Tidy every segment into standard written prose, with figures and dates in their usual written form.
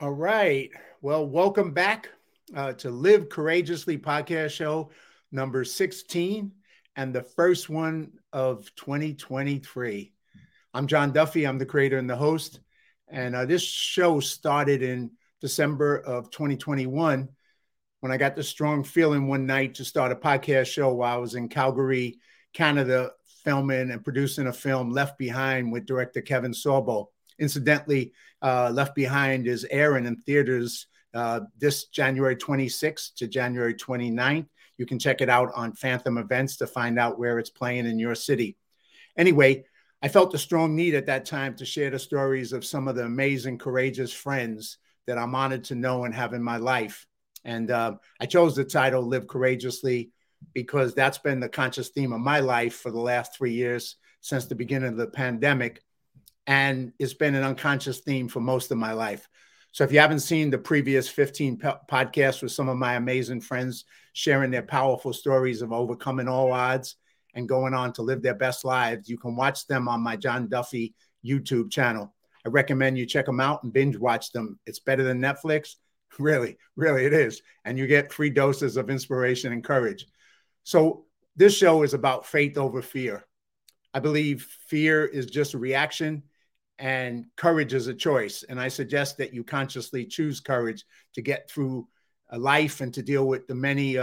All right. Well, welcome back to Live Courageously podcast show number 16 and the first one of 2023. I'm John Duffy. I'm the creator and the host. And this show started in December of 2021 when I got the strong feeling one night to start a podcast show while I was in Calgary, Canada, filming and producing a film, Left Behind, with director Kevin Sorbo. Incidentally, Left Behind is airing in theaters this January 26th to January 29th. You can check it out on Phantom Events to find out where it's playing in your city. Anyway, I felt a strong need at that time to share the stories of some of the amazing, courageous friends that I'm honored to know and have in my life. And I chose the title Live Courageously because that's been the conscious theme of my life for the last 3 years since the beginning of the pandemic. And it's been an unconscious theme for most of my life. So if you haven't seen the previous 15 podcasts with some of my amazing friends sharing their powerful stories of overcoming all odds and going on to live their best lives, you can watch them on my John Duffy YouTube channel. I recommend you check them out and binge watch them. It's better than Netflix. Really, really it is. And you get free doses of inspiration and courage. So this show is about faith over fear. I believe fear is just a reaction and courage is a choice. And I suggest that you consciously choose courage to get through a life and to deal with the many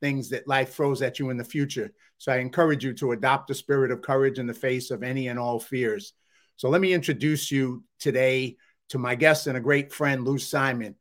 things that life throws at you in the future. So I encourage you to adopt the spirit of courage in the face of any and all fears. So let me introduce you today to my guest and a great friend, Lou Simon.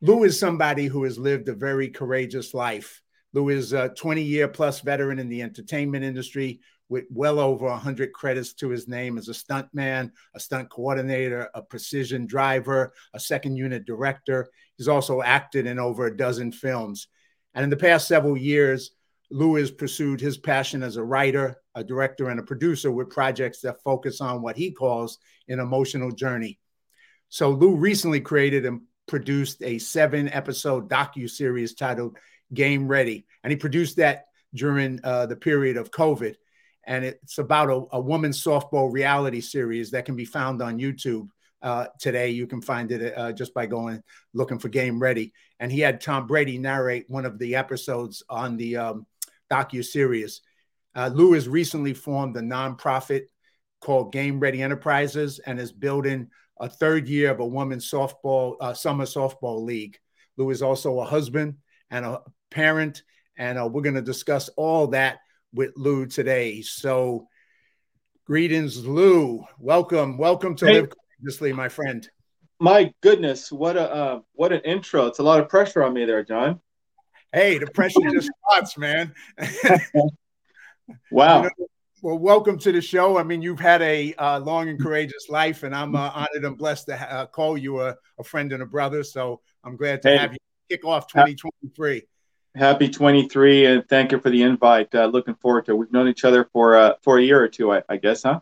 Lou is somebody who has lived a very courageous life. Lou is a 20-year plus veteran in the entertainment industry, with well over 100 credits to his name as a stuntman, a stunt coordinator, a precision driver, a second unit director. He's also acted in over a dozen films. And in the past several years, Lou has pursued his passion as a writer, a director, and a producer with projects that focus on what he calls an emotional journey. So Lou recently created and produced a 7-episode docuseries titled Game Ready. And he produced that during the period of COVID. And it's about a woman's softball reality series that can be found on YouTube today. You can find it just by looking for Game Ready. And he had Tom Brady narrate one of the episodes on the docuseries. Lou has recently formed a nonprofit called Game Ready Enterprises and is building a third year of a women's softball summer softball league. Lou is also a husband and a parent, and we're going to discuss all that with Lou today. So greetings, Lou. Welcome to Live Courageously, my friend. My goodness, what an intro. It's a lot of pressure on me there, John. Hey, the pressure just starts, man. Wow. Well, welcome to the show. I mean, you've had a long and courageous life, and I'm honored and blessed to call you a friend and a brother. So I'm glad to have you kick off 2023. Happy 23, and thank you for the invite. Looking forward to it. We've known each other for a year or two, I guess, huh?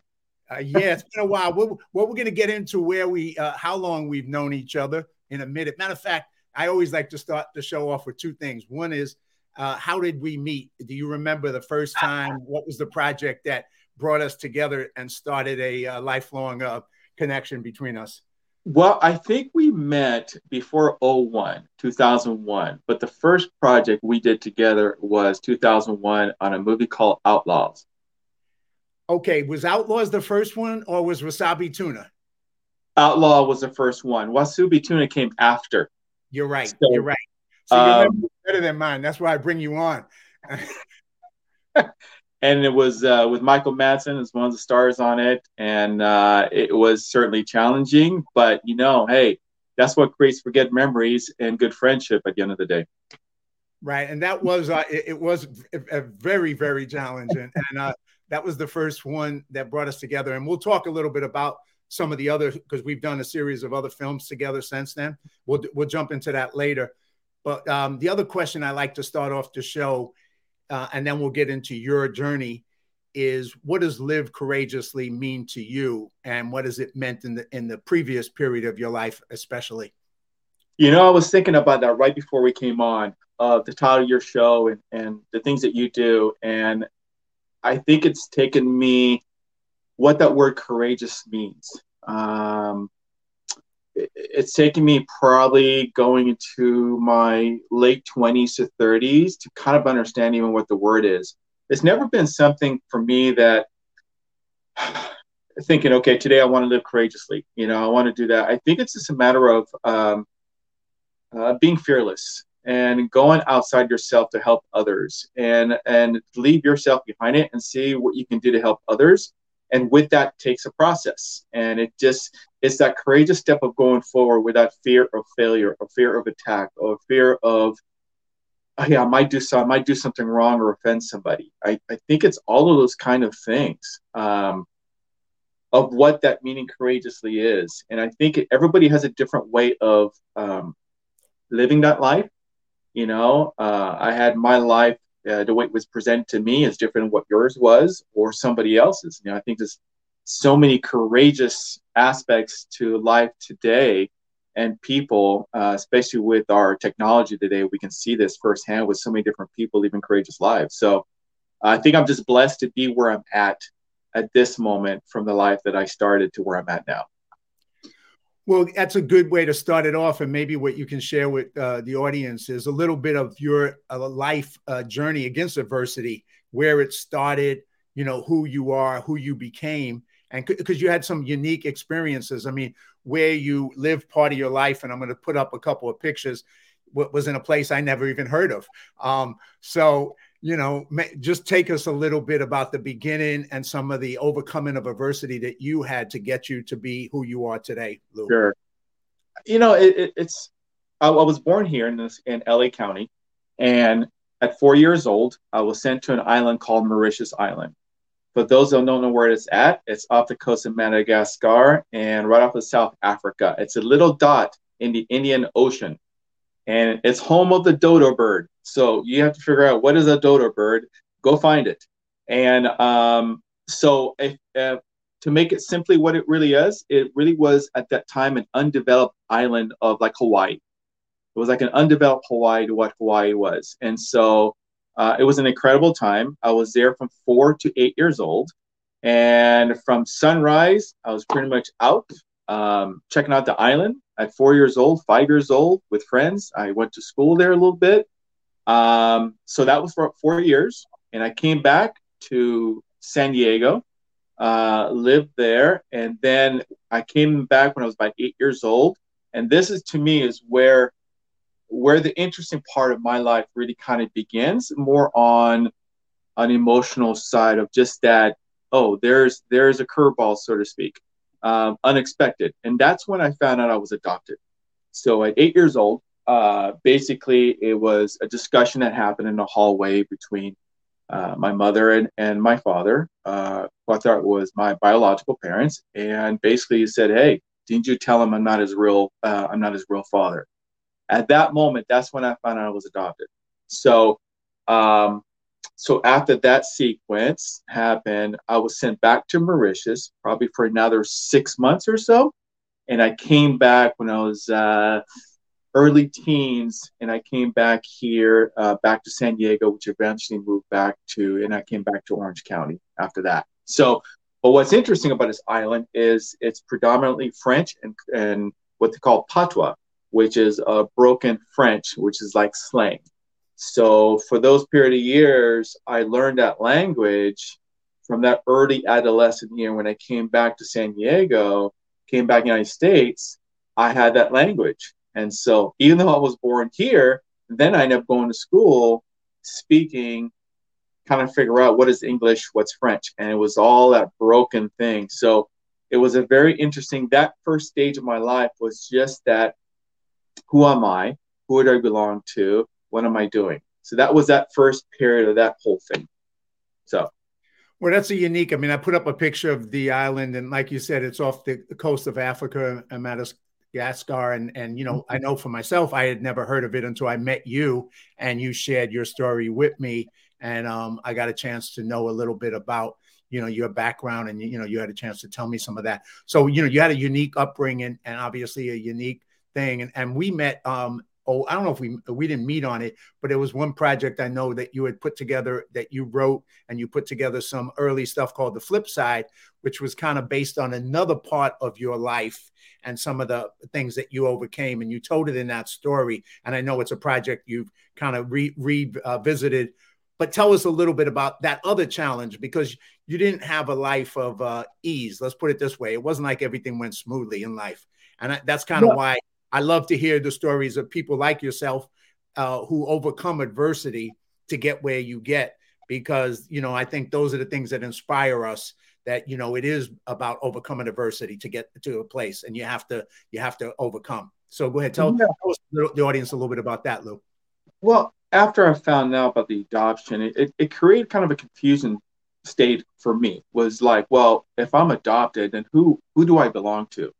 Yeah, it's been a while. We're going to get into how long we've known each other in a minute. Matter of fact, I always like to start the show off with two things. One is, how did we meet? Do you remember the first time? What was the project that brought us together and started a lifelong connection between us? Well, I think we met before 2001, but the first project we did together was 2001 on a movie called Outlaws. Okay, was Outlaws the first one, or was Wasabi Tuna? Outlaw was the first one. Wasabi Tuna came after. You're right, so, you're right. So your memory is better than mine. That's why I bring you on. And it was with Michael Madsen as one of the stars on it. And it was certainly challenging. But, hey, that's what creates good memories and good friendship at the end of the day. Right. And that was it was a very, very challenging. And that was the first one that brought us together. And we'll talk a little bit about some of the other, because we've done a series of other films together since then. We'll jump into that later. But the other question I like to start off the show, and then we'll get into your journey, is what does Live Courageously mean to you, and what has it meant in the previous period of your life, especially? I was thinking about that right before we came on, the title of your show and the things that you do. And I think it's taken me what that word courageous means. it's taken me probably going into my late 20s to 30s to kind of understand even what the word is. It's never been something for me that thinking, okay, today I want to live courageously. You know, I want to do that. I think it's just a matter of being fearless and going outside yourself to help others, and leave yourself behind it and see what you can do to help others. And with that takes a process. And it just, it's that courageous step of going forward without fear of failure or fear of attack or fear of, oh yeah, I might do something wrong or offend somebody. I think it's all of those kind of things of what that meaning courageously is. And I think everybody has a different way of living that life. You know, I had my life, the way it was presented to me is different than what yours was or somebody else's. You know, I think there's so many courageous aspects to life today and people, especially with our technology today, we can see this firsthand with so many different people living courageous lives. So I think I'm just blessed to be where I'm at this moment from the life that I started to where I'm at now. Well, that's a good way to start it off. And maybe what you can share with the audience is a little bit of your life journey against adversity, where it started, you know, who you are, who you became, and because you had some unique experiences. I mean, where you lived part of your life, and I'm going to put up a couple of pictures, what was in a place I never even heard of. So, you know, just take us a little bit about the beginning and some of the overcoming of adversity that you had to get you to be who you are today, Lou. Sure. You know, I was born here in LA County, and at 4 years old, I was sent to an island called Mauritius Island. For those who don't know where it's at, it's off the coast of Madagascar and right off of South Africa. It's a little dot in the Indian Ocean, and it's home of the dodo bird. So you have to figure out what is a dodo bird, go find it. And so if, to make it simply what it really is, it really was at that time an undeveloped island of like Hawaii. It was like an undeveloped Hawaii to what Hawaii was. And so it was an incredible time. I was there from 4 to 8 years old. And from sunrise, I was pretty much out checking out the island at 4 years old, 5 years old with friends. I went to school there a little bit. So that was for 4 years, and I came back to San Diego, lived there. And then I came back when I was about 8 years old. And this is, to me, is where the interesting part of my life really kind of begins, more on an emotional side of just that. Oh, there's a curveball, so to speak, unexpected. And that's when I found out I was adopted. So at 8 years old, basically, it was a discussion that happened in the hallway between my mother and my father, who I thought was my biological parents, and basically he said, "Hey, didn't you tell him I'm not his real father?" At that moment, that's when I found out I was adopted. So after that sequence happened, I was sent back to Mauritius probably for another 6 months or so, and I came back when I was early teens, and I came back here, back to San Diego, which eventually moved back to, and I came back to Orange County after that. So, but what's interesting about this island is it's predominantly French and what they call patois, which is broken French, which is like slang. So for those period of years, I learned that language from that early adolescent year. When I came back to San Diego, came back to the United States, I had that language. And so even though I was born here, then I ended up going to school, speaking, kind of figure out what is English, what's French. And it was all that broken thing. So it was a very interesting, that first stage of my life was just that, who am I? Who do I belong to? What am I doing? So that was that first period of that whole thing. So. Well, that's a unique, I mean, I put up a picture of the island, and like you said, it's off the coast of Africa and Madagascar. And you know, I know for myself, I had never heard of it until I met you, and you shared your story with me, and I got a chance to know a little bit about, you know, your background, and you know, you had a chance to tell me some of that. So, you know, you had a unique upbringing, and obviously a unique thing. And we met I don't know if we didn't meet on it, but it was one project I know that you had put together, that you wrote, and you put together some early stuff called The Flip Side, which was kind of based on another part of your life and some of the things that you overcame, and you told it in that story. And I know it's a project you've kind of revisited, but tell us a little bit about that other challenge, because you didn't have a life of ease. Let's put it this way. It wasn't like everything went smoothly in life. And that's kind of why I love to hear the stories of people like yourself who overcome adversity to get where you get, because, you know, I think those are the things that inspire us, that, you know, it is about overcoming adversity to get to a place, and you have to overcome. So go ahead, tell the audience a little bit about that, Lou. Well, after I found out about the adoption, it created kind of a confusion state for me. Was like, well, if I'm adopted, then who do I belong to?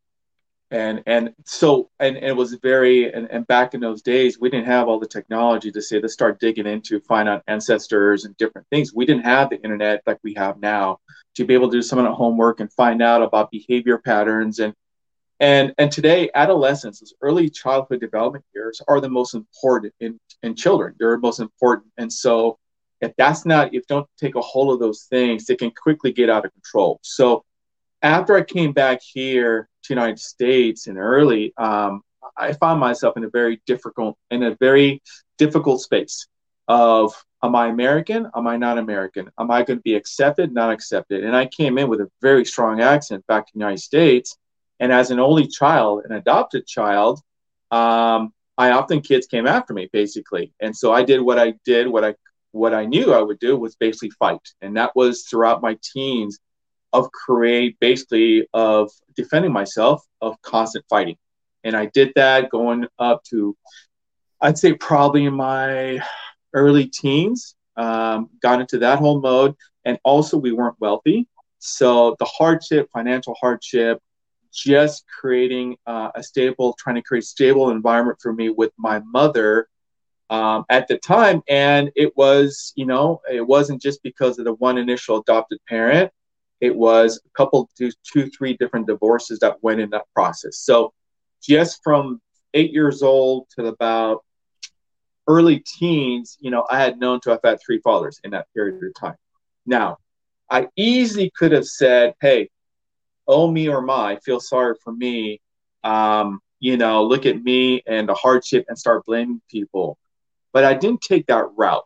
And so it was very, and back in those days, we didn't have all the technology to say, let's start digging into find out ancestors and different things. We didn't have the internet like we have now to be able to do some of the homework and find out about behavior patterns. And today, adolescence, those early childhood development years, are the most important in children. They're the most important. And so if don't take a hold of those things, they can quickly get out of control. So after I came back here to the United States in early, I found myself in a very difficult space of, am I American? Am I not American? Am I going to be accepted, not accepted? And I came in with a very strong accent back to the United States. And as an only child, an adopted child, kids came after me, basically. And so I did what I knew I would do was basically fight. And that was throughout my teens, of defending myself, of constant fighting. And I did that going up to, I'd say probably in my early teens, got into that whole mode. And also we weren't wealthy. So the financial hardship, just creating trying to create a stable environment for me with my mother at the time. And it was, you know, it wasn't just because of the one initial adopted parent. It was a couple, two, three different divorces that went in that process. So just from 8 years old to about early teens, you know, I had known to have had three fathers in that period of time. Now, I easily could have said, hey, oh me or my, feel sorry for me, you know, look at me and the hardship, and start blaming people. But I didn't take that route.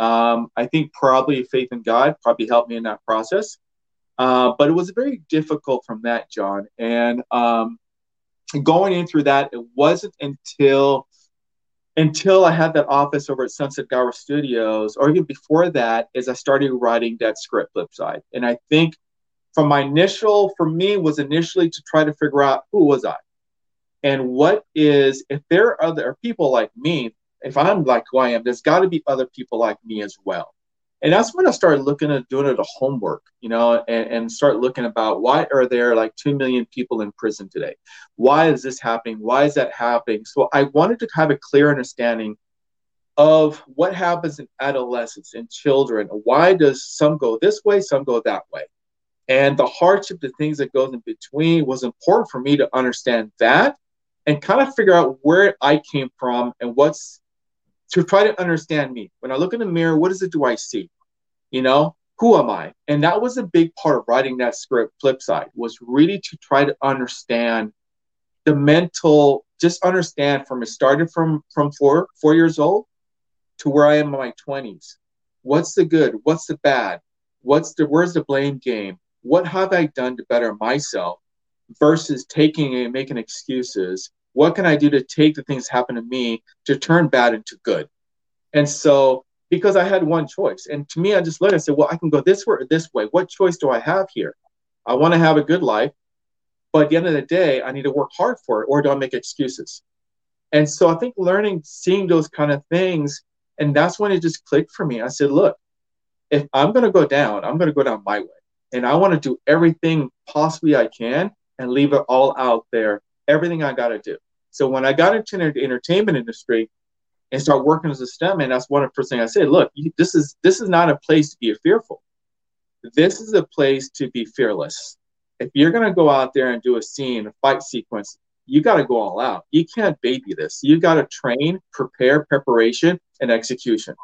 I think probably faith in God probably helped me in that process. But it was very difficult from that, John. And going in through that, it wasn't until I had that office over at Sunset Gower Studios, or even before that, is I started writing that script, Flipside. And I think from initially to try to figure out, who was I? And if there are other people like me, if I'm like who I am, there's got to be other people like me as well. And that's when I started looking at doing the homework, you know, and start looking about, why are there like 2 million people in prison today? Why is this happening? Why is that happening? So I wanted to have a clear understanding of what happens in adolescence, in children. Why does some go this way, some go that way? And the hardship, the things that goes in between, was important for me to understand that and kind of figure out where I came from and what's, to try to understand me. When I look in the mirror, what is it do I see? You know, who am I? And that was a big part of writing that script, Flipside, was really to try to understand the mental, just understand from it started from four years old to where I am in my 20s. What's the good? What's the bad? Where's the blame game? What have I done to better myself versus taking and making excuses? What can I do to take the things that happen to me to turn bad into good? And so, because I had one choice, and to me, I just looked and said, well, I can go this way or this way. What choice do I have here? I want to have a good life, but at the end of the day, I need to work hard for it, or do I make excuses? And so I think learning, seeing those kind of things, and that's when it just clicked for me. I said, look, if I'm going to go down, I'm going to go down my way. And I want to do everything possibly I can and leave it all out there, everything I got to do. So when I got into the entertainment industry and started working as a stuntman, that's one of the first things I said, look, this is not a place to be fearful. This is a place to be fearless. If you're going to go out there and do a scene, a fight sequence, you got to go all out. You can't baby this. You got to train, prepare, preparation, and execution.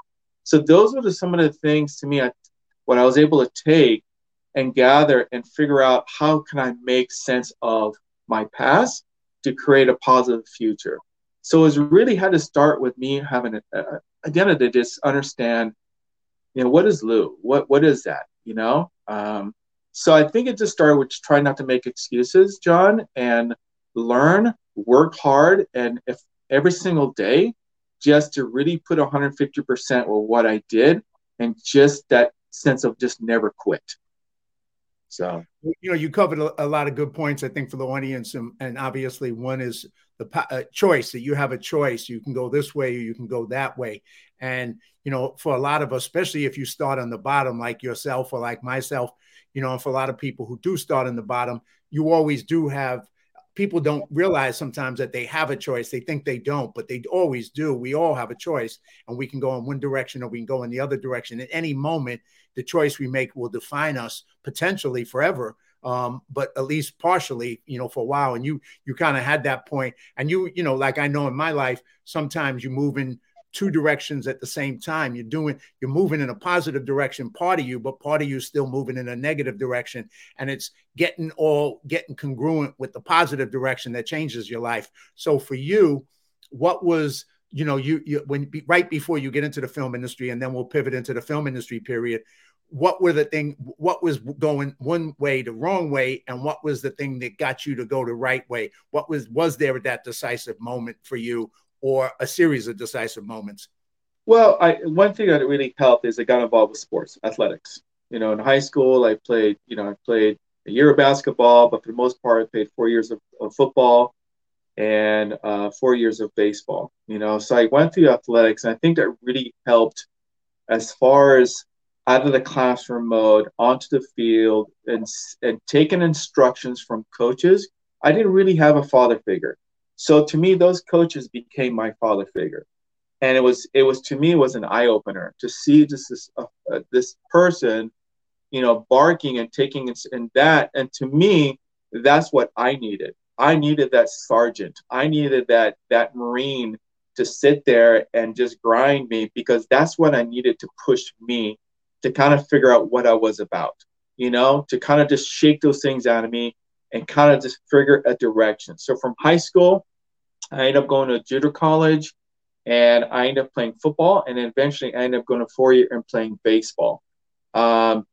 So those were some of the things to me, what I was able to take and gather and figure out how can I make sense of my past to create a positive future. So it's really had to start with me having again to just understand, what is Lou? What is that? So I think it just started with trying not to make excuses, John, and learn, work hard, and if every single day, just to really put 150% with what I did, and just that sense of just never quit. So, you covered a lot of good points, I think, for the audience. And obviously one is the choice, that you have a choice. You can go this way, or you can go that way. And, for a lot of us, especially if you start on the bottom, like yourself or like myself, and for a lot of people who do start on the bottom, you always do have, people don't realize sometimes that they have a choice. They think they don't, but they always do. We all have a choice, and we can go in one direction or we can go in the other direction. At any moment, the choice we make will define us potentially forever, but at least partially, for a while. And you kind of had that point. And like I know in my life, sometimes you move in two directions at the same time. You're moving in a positive direction, part of you, but part of you is still moving in a negative direction. And it's getting congruent with the positive direction that changes your life. So for you, what was, right before you get into the film industry, and then we'll pivot into the film industry period, what was going one way the wrong way, and what was the thing that got you to go the right way? What was there that decisive moment for you, or a series of decisive moments? Well, one thing that really helped is I got involved with sports, athletics. In high school, I played a year of basketball, but for the most part, I played 4 years of football and 4 years of baseball. So I went through athletics, and I think that really helped as far as out of the classroom mode, onto the field, and taking instructions from coaches. I didn't really have a father figure. So to me, those coaches became my father figure, and it was to me, it was an eye opener to see just this person, barking and taking and that. And to me, that's what I needed. I needed that sergeant. I needed that Marine to sit there and just grind me, because that's what I needed to push me to kind of figure out what I was about, to kind of just shake those things out of me and kind of just figure a direction. So from high school, I ended up going to junior college, and I ended up playing football, and then eventually I ended up going to 4 year and playing baseball.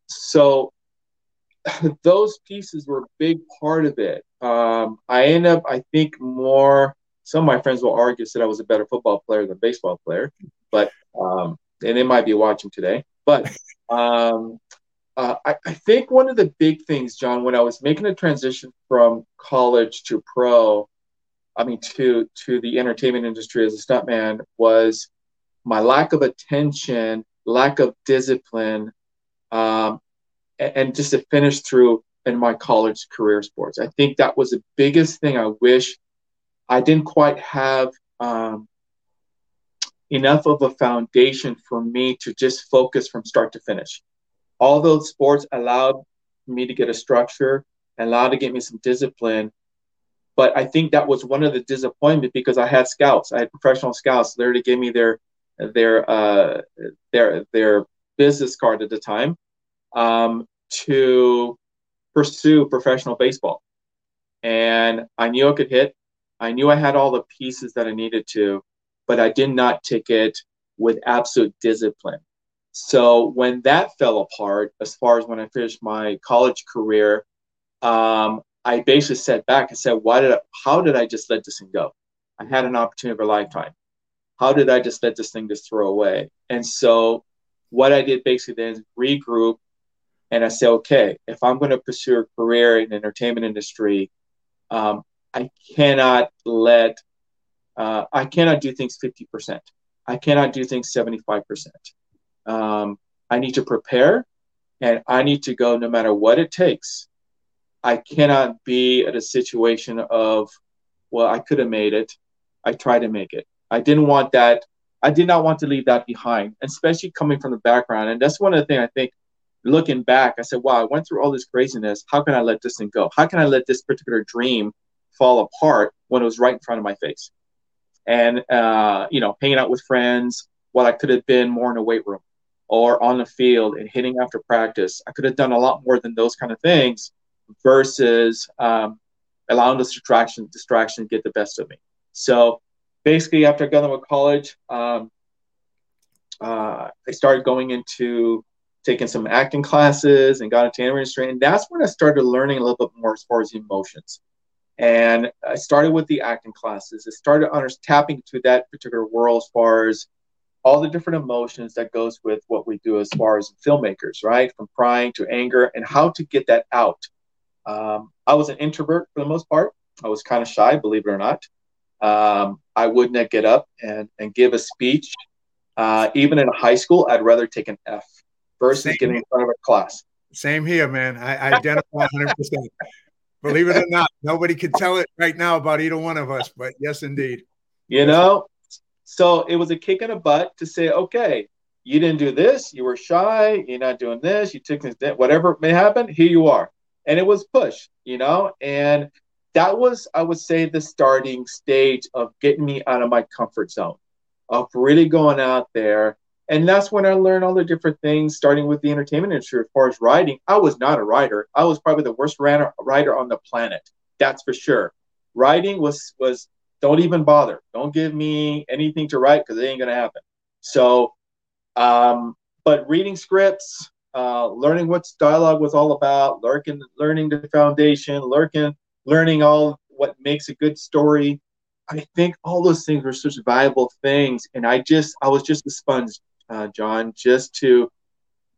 So those pieces were a big part of it. I ended up, I think more, some of my friends will argue that I was a better football player than baseball player, but, and they might be watching today, but, I think one of the big things, John, when I was making a transition from college to to the entertainment industry as a stuntman, was my lack of attention, lack of discipline, and just to finish through in my college career sports. I think that was the biggest thing. I wish I didn't quite have enough of a foundation for me to just focus from start to finish. Although sports allowed me to get a structure, allowed to get me some discipline, but I think that was one of the disappointments, because I had scouts, I had professional scouts there to give me their business card at the time to pursue professional baseball. And I knew I could hit. I knew I had all the pieces that I needed to, but I did not take it with absolute discipline. So when that fell apart, as far as when I finished my college career, I basically sat back and said, how did I just let this thing go? I had an opportunity of a lifetime. How did I just let this thing just throw away? And so what I did basically then is regroup, and I said, okay, if I'm going to pursue a career in the entertainment industry, I cannot do things 50%. I cannot do things 75%. I need to prepare, and I need to go no matter what it takes. I cannot be at a situation of, well, I could have made it. I tried to make it. I didn't want that. I did not want to leave that behind, especially coming from the background. And that's one of the things I think, looking back, I said, wow, I went through all this craziness. How can I let this thing go? How can I let this particular dream fall apart when it was right in front of my face. And, you know, hanging out with friends, while I could have been more in a weight room or on the field and hitting after practice, I could have done a lot more than those kind of things versus allowing this distraction get the best of me. So basically, after I got out of college, I started going into taking some acting classes and got into industry. And that's when I started learning a little bit more as far as emotions. And I started with the acting classes. It started tapping to that particular world as far as all the different emotions that goes with what we do as far as filmmakers, right? From crying to anger and how to get that out. I was an introvert for the most part. I was kind of shy, believe it or not. I would not get up and give a speech. Even in high school, I'd rather take an F versus getting in front of a class. Same here, man. I identify 100%. Believe it or not, nobody can tell it right now about either one of us, but yes, indeed. You know, so it was a kick in the butt to say, okay, you didn't do this. You were shy. You're not doing this. You took this, whatever may happen. Here you are. And it was push, you know, and that was, I would say, the starting stage of getting me out of my comfort zone, of really going out there. And that's when I learned all the different things, starting with the entertainment industry as far as writing. I was not a writer. I was probably the worst writer on the planet. That's for sure. Writing was don't even bother. Don't give me anything to write because it ain't going to happen. So, but reading scripts, learning what dialogue was all about, learning the foundation, learning all what makes a good story. I think all those things were such valuable things. And I was just a sponge, John, just to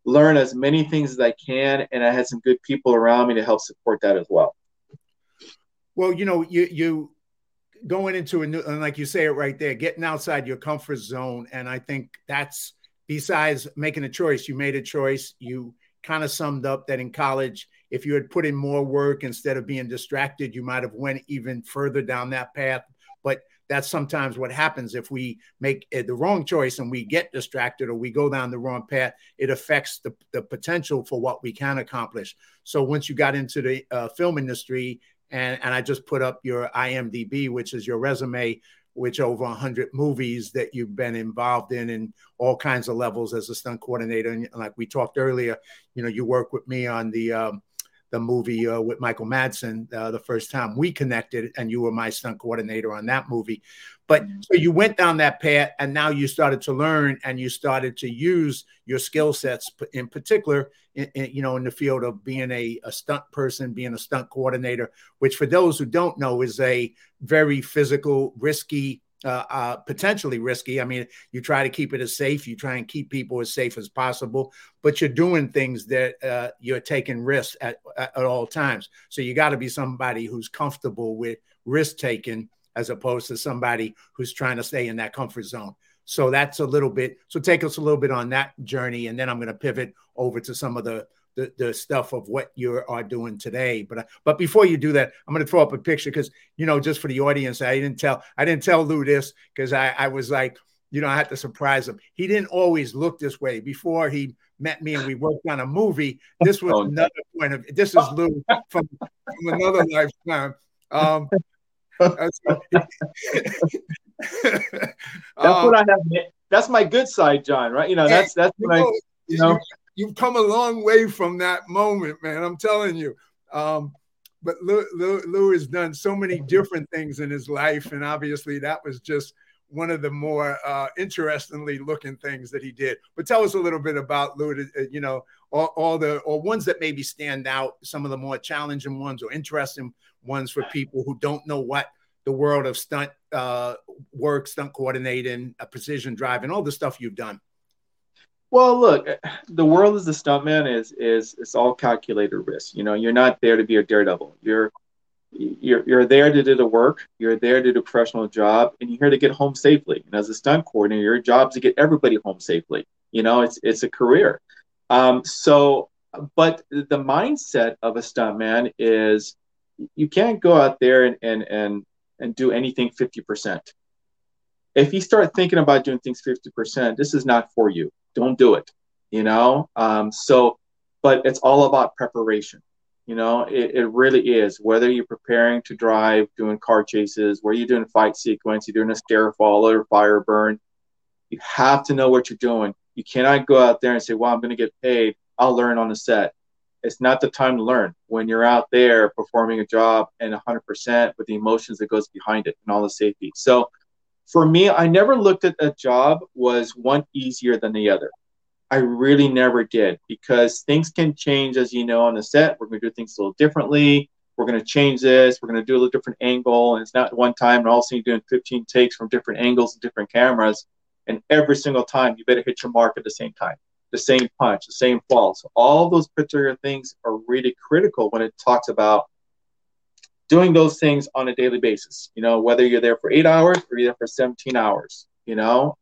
learn as many things as I can. And I had some good people around me to help support that as well. Well, you know, you going into a new, and like you say it right there, getting outside your comfort zone. And I think that's, besides making a choice, you made a choice. You kind of summed up that in college, if you had put in more work instead of being distracted, you might have went even further down that path. But that's sometimes what happens if we make the wrong choice and we get distracted or we go down the wrong path. It affects the potential for what we can accomplish. So once you got into the film industry, and I just put up your IMDb, which is your resume, which over 100 movies that you've been involved in all kinds of levels as a stunt coordinator. And like we talked earlier, you know, you work with me on the movie with Michael Madsen the first time we connected, and you were my stunt coordinator on that movie. But so you went down that path, and now you started to learn and you started to use your skill sets, in particular, you know, in the field of being a stunt person, being a stunt coordinator, which for those who don't know is a very physical, risky, potentially risky. I mean, you try to keep it as safe. You try and keep people as safe as possible, but you're doing things that you're taking risks at all times. So you got to be somebody who's comfortable with risk taking as opposed to somebody who's trying to stay in that comfort zone. So that's a little bit. So take us a little bit on that journey. And then I'm going to pivot over to some of the stuff of what you are doing today. But before you do that, I'm going to throw up a picture because, you know, just for the audience, I didn't tell Lou this because I was like, you know, I had to surprise him. He didn't always look this way before he met me and we worked on a movie. This was another point of, this is Lou from another lifetime. That's what I have. That's my good side, John, right? You know, that's what I, you know. You've come a long way from that moment, man. I'm telling you. But Lou has done so many different things in his life. And obviously that was just one of the more interestingly looking things that he did. But tell us a little bit about Lou, you know, all the ones that maybe stand out, some of the more challenging ones or interesting ones for people who don't know what the world of stunt work, stunt coordinating, precision driving, all the stuff you've done. Well, look, the world as a stuntman is it's all calculated risk. You know, you're not there to be a daredevil. You're there to do the work. You're there to do a professional job, and you're here to get home safely. And as a stunt coordinator, your job is to get everybody home safely. You know, it's a career. But the mindset of a stuntman is you can't go out there and do anything 50%. If you start thinking about doing things 50%, this is not for you. Don't do it, you know? But it's all about preparation. You know, it really is. Whether you're preparing to drive, doing car chases, where you're doing a fight sequence, you're doing a stair fall or fire burn, you have to know what you're doing. You cannot go out there and say, well, I'm going to get paid, I'll learn on the set. It's not the time to learn when you're out there performing a job and 100% with the emotions that goes behind it and all the safety. So for me, I never looked at a job was one easier than the other. I really never did, because things can change, as you know, on the set. We're going to do things a little differently. We're going to change this. We're going to do a little different angle. And it's not one time. And all of a sudden you're doing 15 takes from different angles and different cameras. And every single time you better hit your mark at the same time, the same punch, the same fall. So all those particular things are really critical when it talks about doing those things on a daily basis. You know, whether you're there for 8 hours or you're there for 17 hours, you know,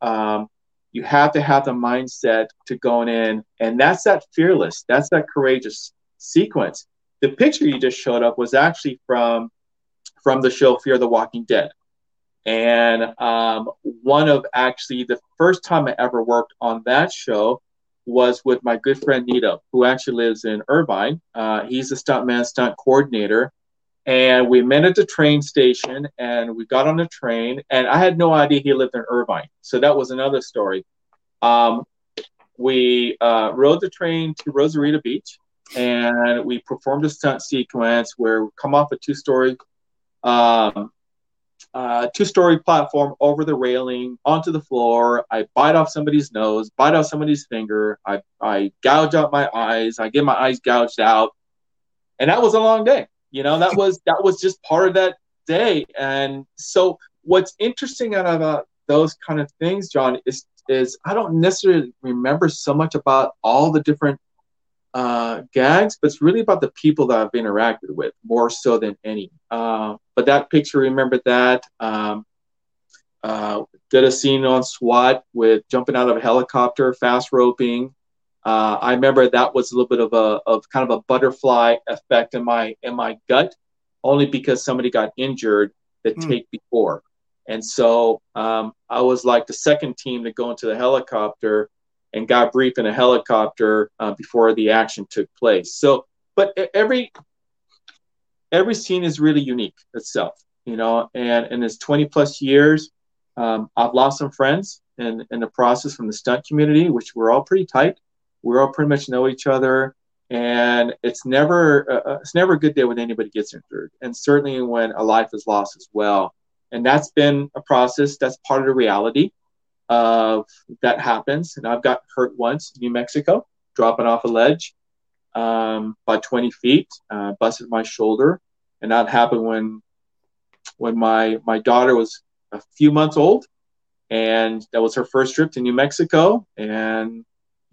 you have to have the mindset to going in, and that's that fearless, that's that courageous sequence. The picture you just showed up was actually from the show Fear the Walking Dead. And one of actually the first time I ever worked on that show was with my good friend Nito, who actually lives in Irvine. He's a stuntman, stunt coordinator. And we met at the train station, and we got on the train, and I had no idea he lived in Irvine. So that was another story. We rode the train to Rosarita Beach, and we performed a stunt sequence where we come off a two-story platform over the railing, onto the floor. I bite off somebody's nose, bite off somebody's finger. I gouge out my eyes. I get my eyes gouged out. And that was a long day. You know, that was just part of that day. And so what's interesting about those kind of things, John, is I don't necessarily remember so much about all the different gags, but it's really about the people that I've interacted with more so than any. But that picture, remember that. Did a scene on SWAT with jumping out of a helicopter, fast roping. I remember that was a little bit of kind of a butterfly effect in my gut, only because somebody got injured the take before. And so I was like the second team to go into the helicopter and got briefed in a helicopter before the action took place. So, but every scene is really unique itself, you know, and in its 20 plus years, I've lost some friends in the process from the stunt community, which we're all pretty tight. We all pretty much know each other, and it's never a good day when anybody gets injured, and certainly when a life is lost as well. And that's been a process. That's part of the reality of that happens. And I've got hurt once in New Mexico, dropping off a ledge about 20 feet, busted my shoulder, and that happened when my daughter was a few months old, and that was her first trip to New Mexico, and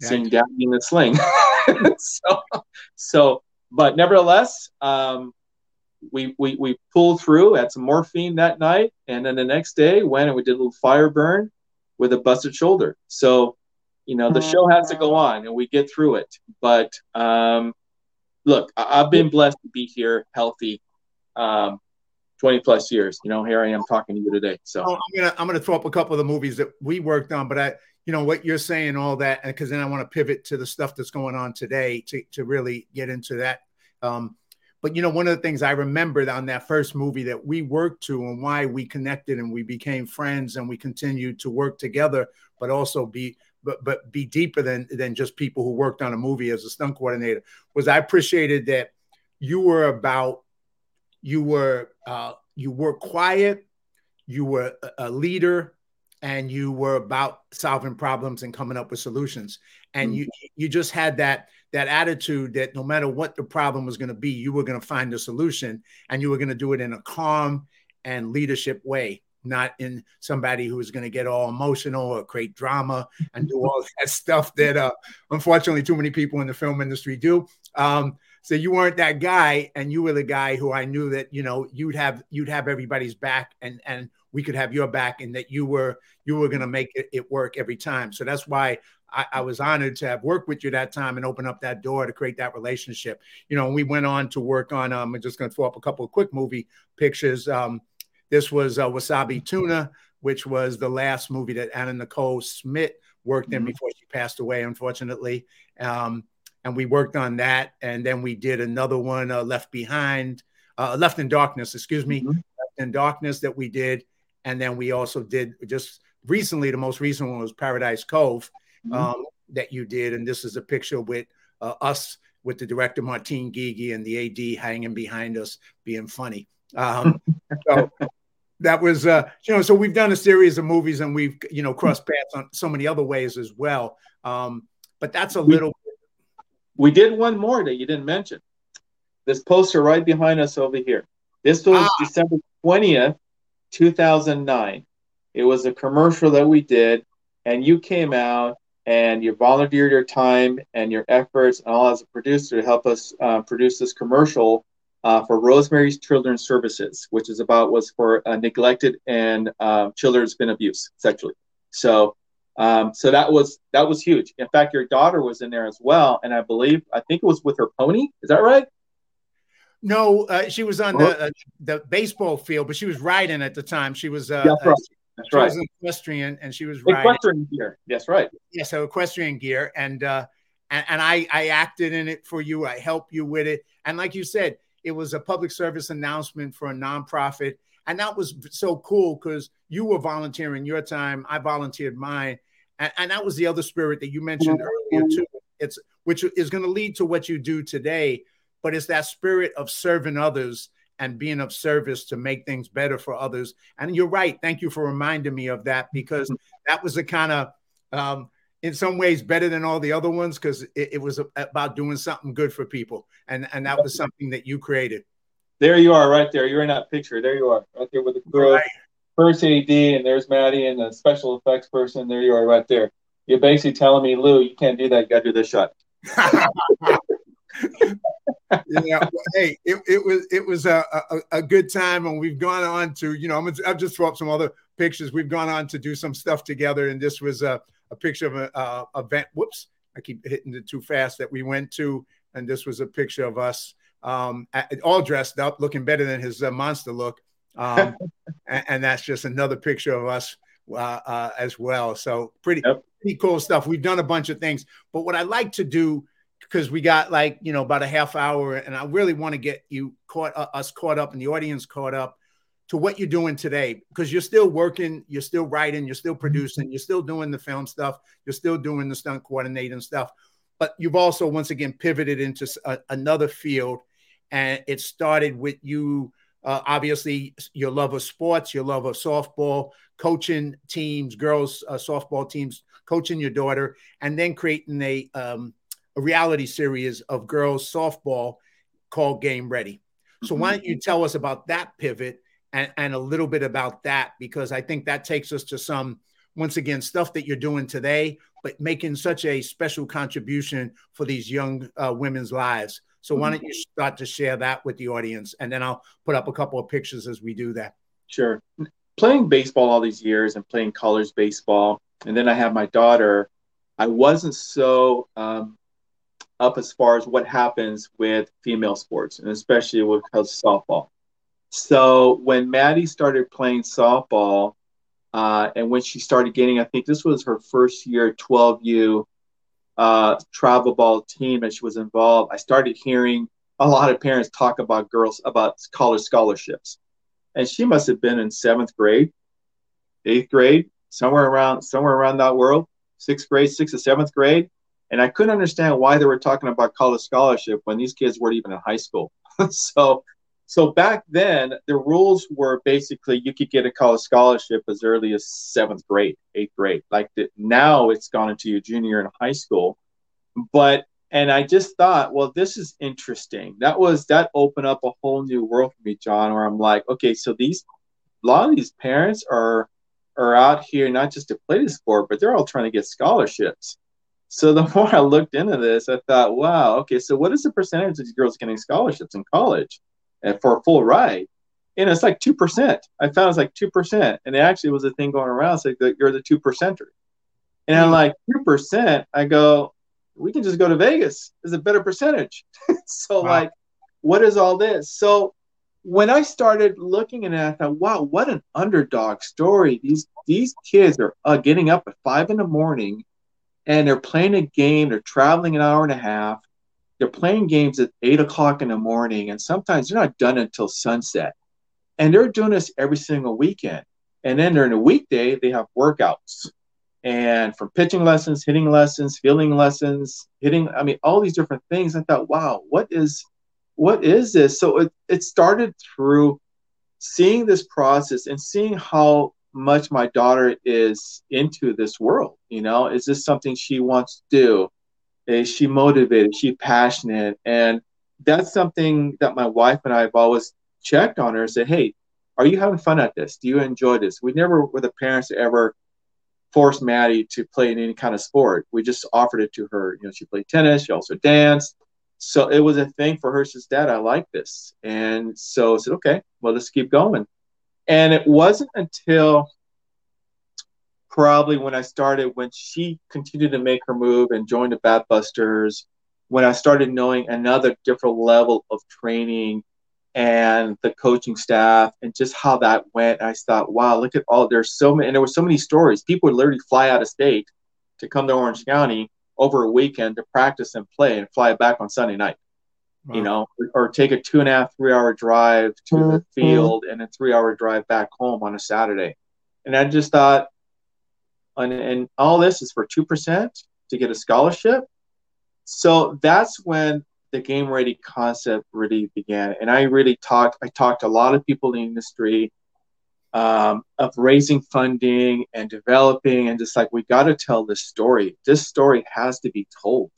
seeing Daddy in the sling. so, but nevertheless, we pulled through, had some morphine that night, and then the next day went and we did a little fire burn with a busted shoulder. So, you know, the show has to go on, and we get through it. But look, I've been blessed to be here, healthy, 20 plus years. You know, here I am talking to you today. So I'm gonna throw up a couple of the movies that we worked on, but you know, what you're saying, all that, because then I want to pivot to the stuff that's going on today to really get into that. But, you know, one of the things I remembered on that first movie that we worked to, and why we connected and we became friends and we continued to work together, but also be deeper than just people who worked on a movie as a stunt coordinator, was I appreciated that you were quiet, you were a leader, and you were about solving problems and coming up with solutions. And you just had that attitude that no matter what the problem was going to be, you were going to find a solution, and you were going to do it in a calm and leadership way, not in somebody who was going to get all emotional or create drama and do all that stuff that unfortunately too many people in the film industry do. So you weren't that guy, and you were the guy who I knew that, you know, you'd have everybody's back, and we could have your back, and that you were going to make it work every time. So that's why I was honored to have worked with you that time and open up that door to create that relationship. You know, we went on to work on, I'm just going to throw up a couple of quick movie pictures. This was Wasabi Tuna, which was the last movie that Anna Nicole Smith worked in before she passed away, unfortunately. and we worked on that. And then we did another one, Left in Darkness, mm-hmm. Left in Darkness that we did. And then we also did just recently, the most recent one was Paradise Cove, mm-hmm. That you did. And this is a picture with us with the director, Martine Gigi, and the AD hanging behind us being funny. So that was, so we've done a series of movies and we've, crossed paths on so many other ways as well. But that's a little. We did one more that you didn't mention. This poster right behind us over here. This was December 20th, 2009. It was a commercial that we did, and you came out and you volunteered your time and your efforts and all as a producer to help us produce this commercial for Rosemary's Children's Services, which is was for neglected and children's been abused sexually. So that was huge. In fact, your daughter was in there as well, and I think it was with her pony. Is that right? No, she was on the baseball field, but she was riding at the time. She was That's right. She was an equestrian, and she was riding. Equestrian gear. That's right. Yeah, so equestrian gear, and I acted in it for you. I helped you with it, and like you said, it was a public service announcement for a nonprofit, and that was so cool because you were volunteering your time, I volunteered mine, and that was the other spirit that you mentioned earlier too. Which is going to lead to what you do today, but it's that spirit of serving others and being of service to make things better for others. And you're right. Thank you for reminding me of that, because that was the kind of, in some ways, better than all the other ones, because it was about doing something good for people. And that was something that you created. There you are right there. You're in that picture. There you are right there with the girl. Right. First AD, and there's Maddie and the special effects person. There you are right there. You're basically telling me, Lou, you can't do that. You got to do this shot. Yeah, hey, it was a good time, and we've gone on to I've just throw up some other pictures. We've gone on to do some stuff together, and this was a picture of an event. Whoops, I keep hitting it too fast that we went to, and this was a picture of us all dressed up, looking better than his monster look, and that's just another picture of us as well. So pretty cool stuff. We've done a bunch of things, but what I like to do, because we got about a half hour, and I really want to get you caught up and the audience caught up to what you're doing today, because you're still working, you're still writing, you're still producing, you're still doing the film stuff, you're still doing the stunt coordinating stuff, but you've also once again pivoted into another field, and it started with you, obviously your love of sports, your love of softball, coaching teams, girls softball teams, coaching your daughter, and then creating a reality series of girls softball called Game Ready. So why don't you tell us about that pivot and a little bit about that, because I think that takes us to some, once again, stuff that you're doing today, but making such a special contribution for these young women's lives. So why don't you start to share that with the audience? And then I'll put up a couple of pictures as we do that. Sure. Playing baseball all these years and playing college baseball, and then I have my daughter, I wasn't so up as far as what happens with female sports, and especially with softball. So when Maddie started playing softball, and when she started getting, I think this was her first year 12U travel ball team, and she was involved, I started hearing a lot of parents talk about girls, about college scholarships. And she must have been in 7th grade, 8th grade, somewhere around that world, 6th or 7th grade. And I couldn't understand why they were talking about college scholarship when these kids weren't even in high school. So back then, the rules were basically you could get a college scholarship as early as 7th grade, 8th grade. Now it's gone into your junior year in high school. And I just thought, well, this is interesting. That opened up a whole new world for me, John, where I'm like, okay, so a lot of these parents are out here not just to play the sport, but they're all trying to get scholarships. So the more I looked into this, I thought, wow, okay, so what is the percentage of these girls getting scholarships in college and for a full ride? And it's like 2%. I found it's like 2%. And it actually was a thing going around. It's like, you're the 2%er. And I'm like, 2%? I go, we can just go to Vegas. It's a better percentage. So wow. What is all this? So when I started looking at it, I thought, wow, what an underdog story. These kids are getting up at 5 in the morning, and they're playing a game, they're traveling an hour and a half, They're playing games at 8 o'clock in the morning, and sometimes they're not done until sunset. And they're doing this every single weekend. And then during the weekday, they have workouts. And from pitching lessons, hitting lessons, fielding lessons, hitting—I mean, all these different things. I thought, wow, what is this? So it started through seeing this process and seeing how much my daughter is into this world. You know, is this something she wants to do? Is she motivated? Is she passionate? And that's something that my wife and I have always checked on her and said, hey, are you having fun at this? Do you enjoy this? We never were the parents ever forced Maddie to play in any kind of sport. We just offered it to her. You know, she played tennis. She also danced. So it was a thing for her. She says, Dad, I like this. And so I said, okay, well, let's keep going. And it wasn't until probably when I started, when she continued to make her move and joined the Batbusters, when I started knowing another different level of training and the coaching staff and just how that went. I thought, wow, look at all, there's so many, and there were so many stories. People would literally fly out of state to come to Orange County over a weekend to practice and play and fly back on Sunday night. Wow. You know, or take a 2.5-3 hour drive to the field and a 3 hour drive back home on a Saturday. And I just thought, and all this is for 2% to get a scholarship. So that's when the Game Ready concept really began. And I talked to a lot of people in the industry of raising funding and developing, and just like, we got to tell this story. This story has to be told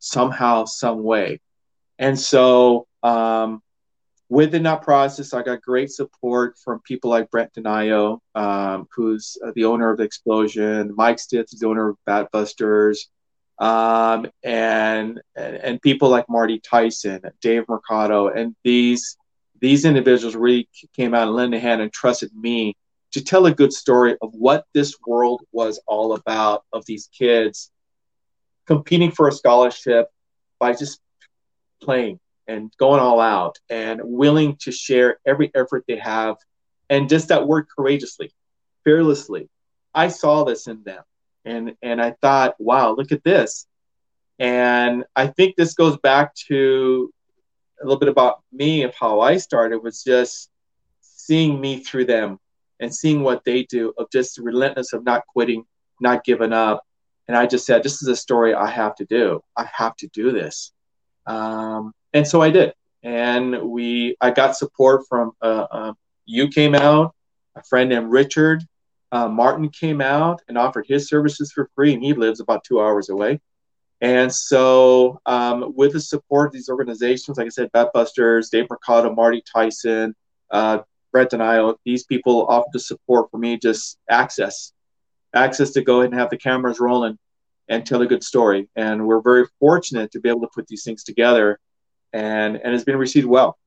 somehow, some way. And so within that process, I got great support from people like Brent Denio, who's the owner of Explosion, Mike Stith, the owner of Batbusters, and people like Marty Tyson, Dave Mercado, and these individuals really came out and lent a hand and trusted me to tell a good story of what this world was all about, of these kids competing for a scholarship by just playing and going all out and willing to share every effort they have, and just that word courageously, fearlessly. I saw this in them, and I thought, wow, look at this. And I think this goes back to a little bit about me, of how I started, was just seeing me through them and seeing what they do, of just relentless, of not quitting, not giving up. And I just said, this is a story I have to do. I have to do this. And so I did. And I got support from, you came out, a friend named Richard Martin came out and offered his services for free. And he lives about 2 hours away. And so with the support of these organizations, like I said, Batbusters, Dave Mercado, Marty Tyson, Brett Denio, these people offered the support for me, just access to go ahead and have the cameras rolling and tell a good story. And we're very fortunate to be able to put these things together, and it's been received well.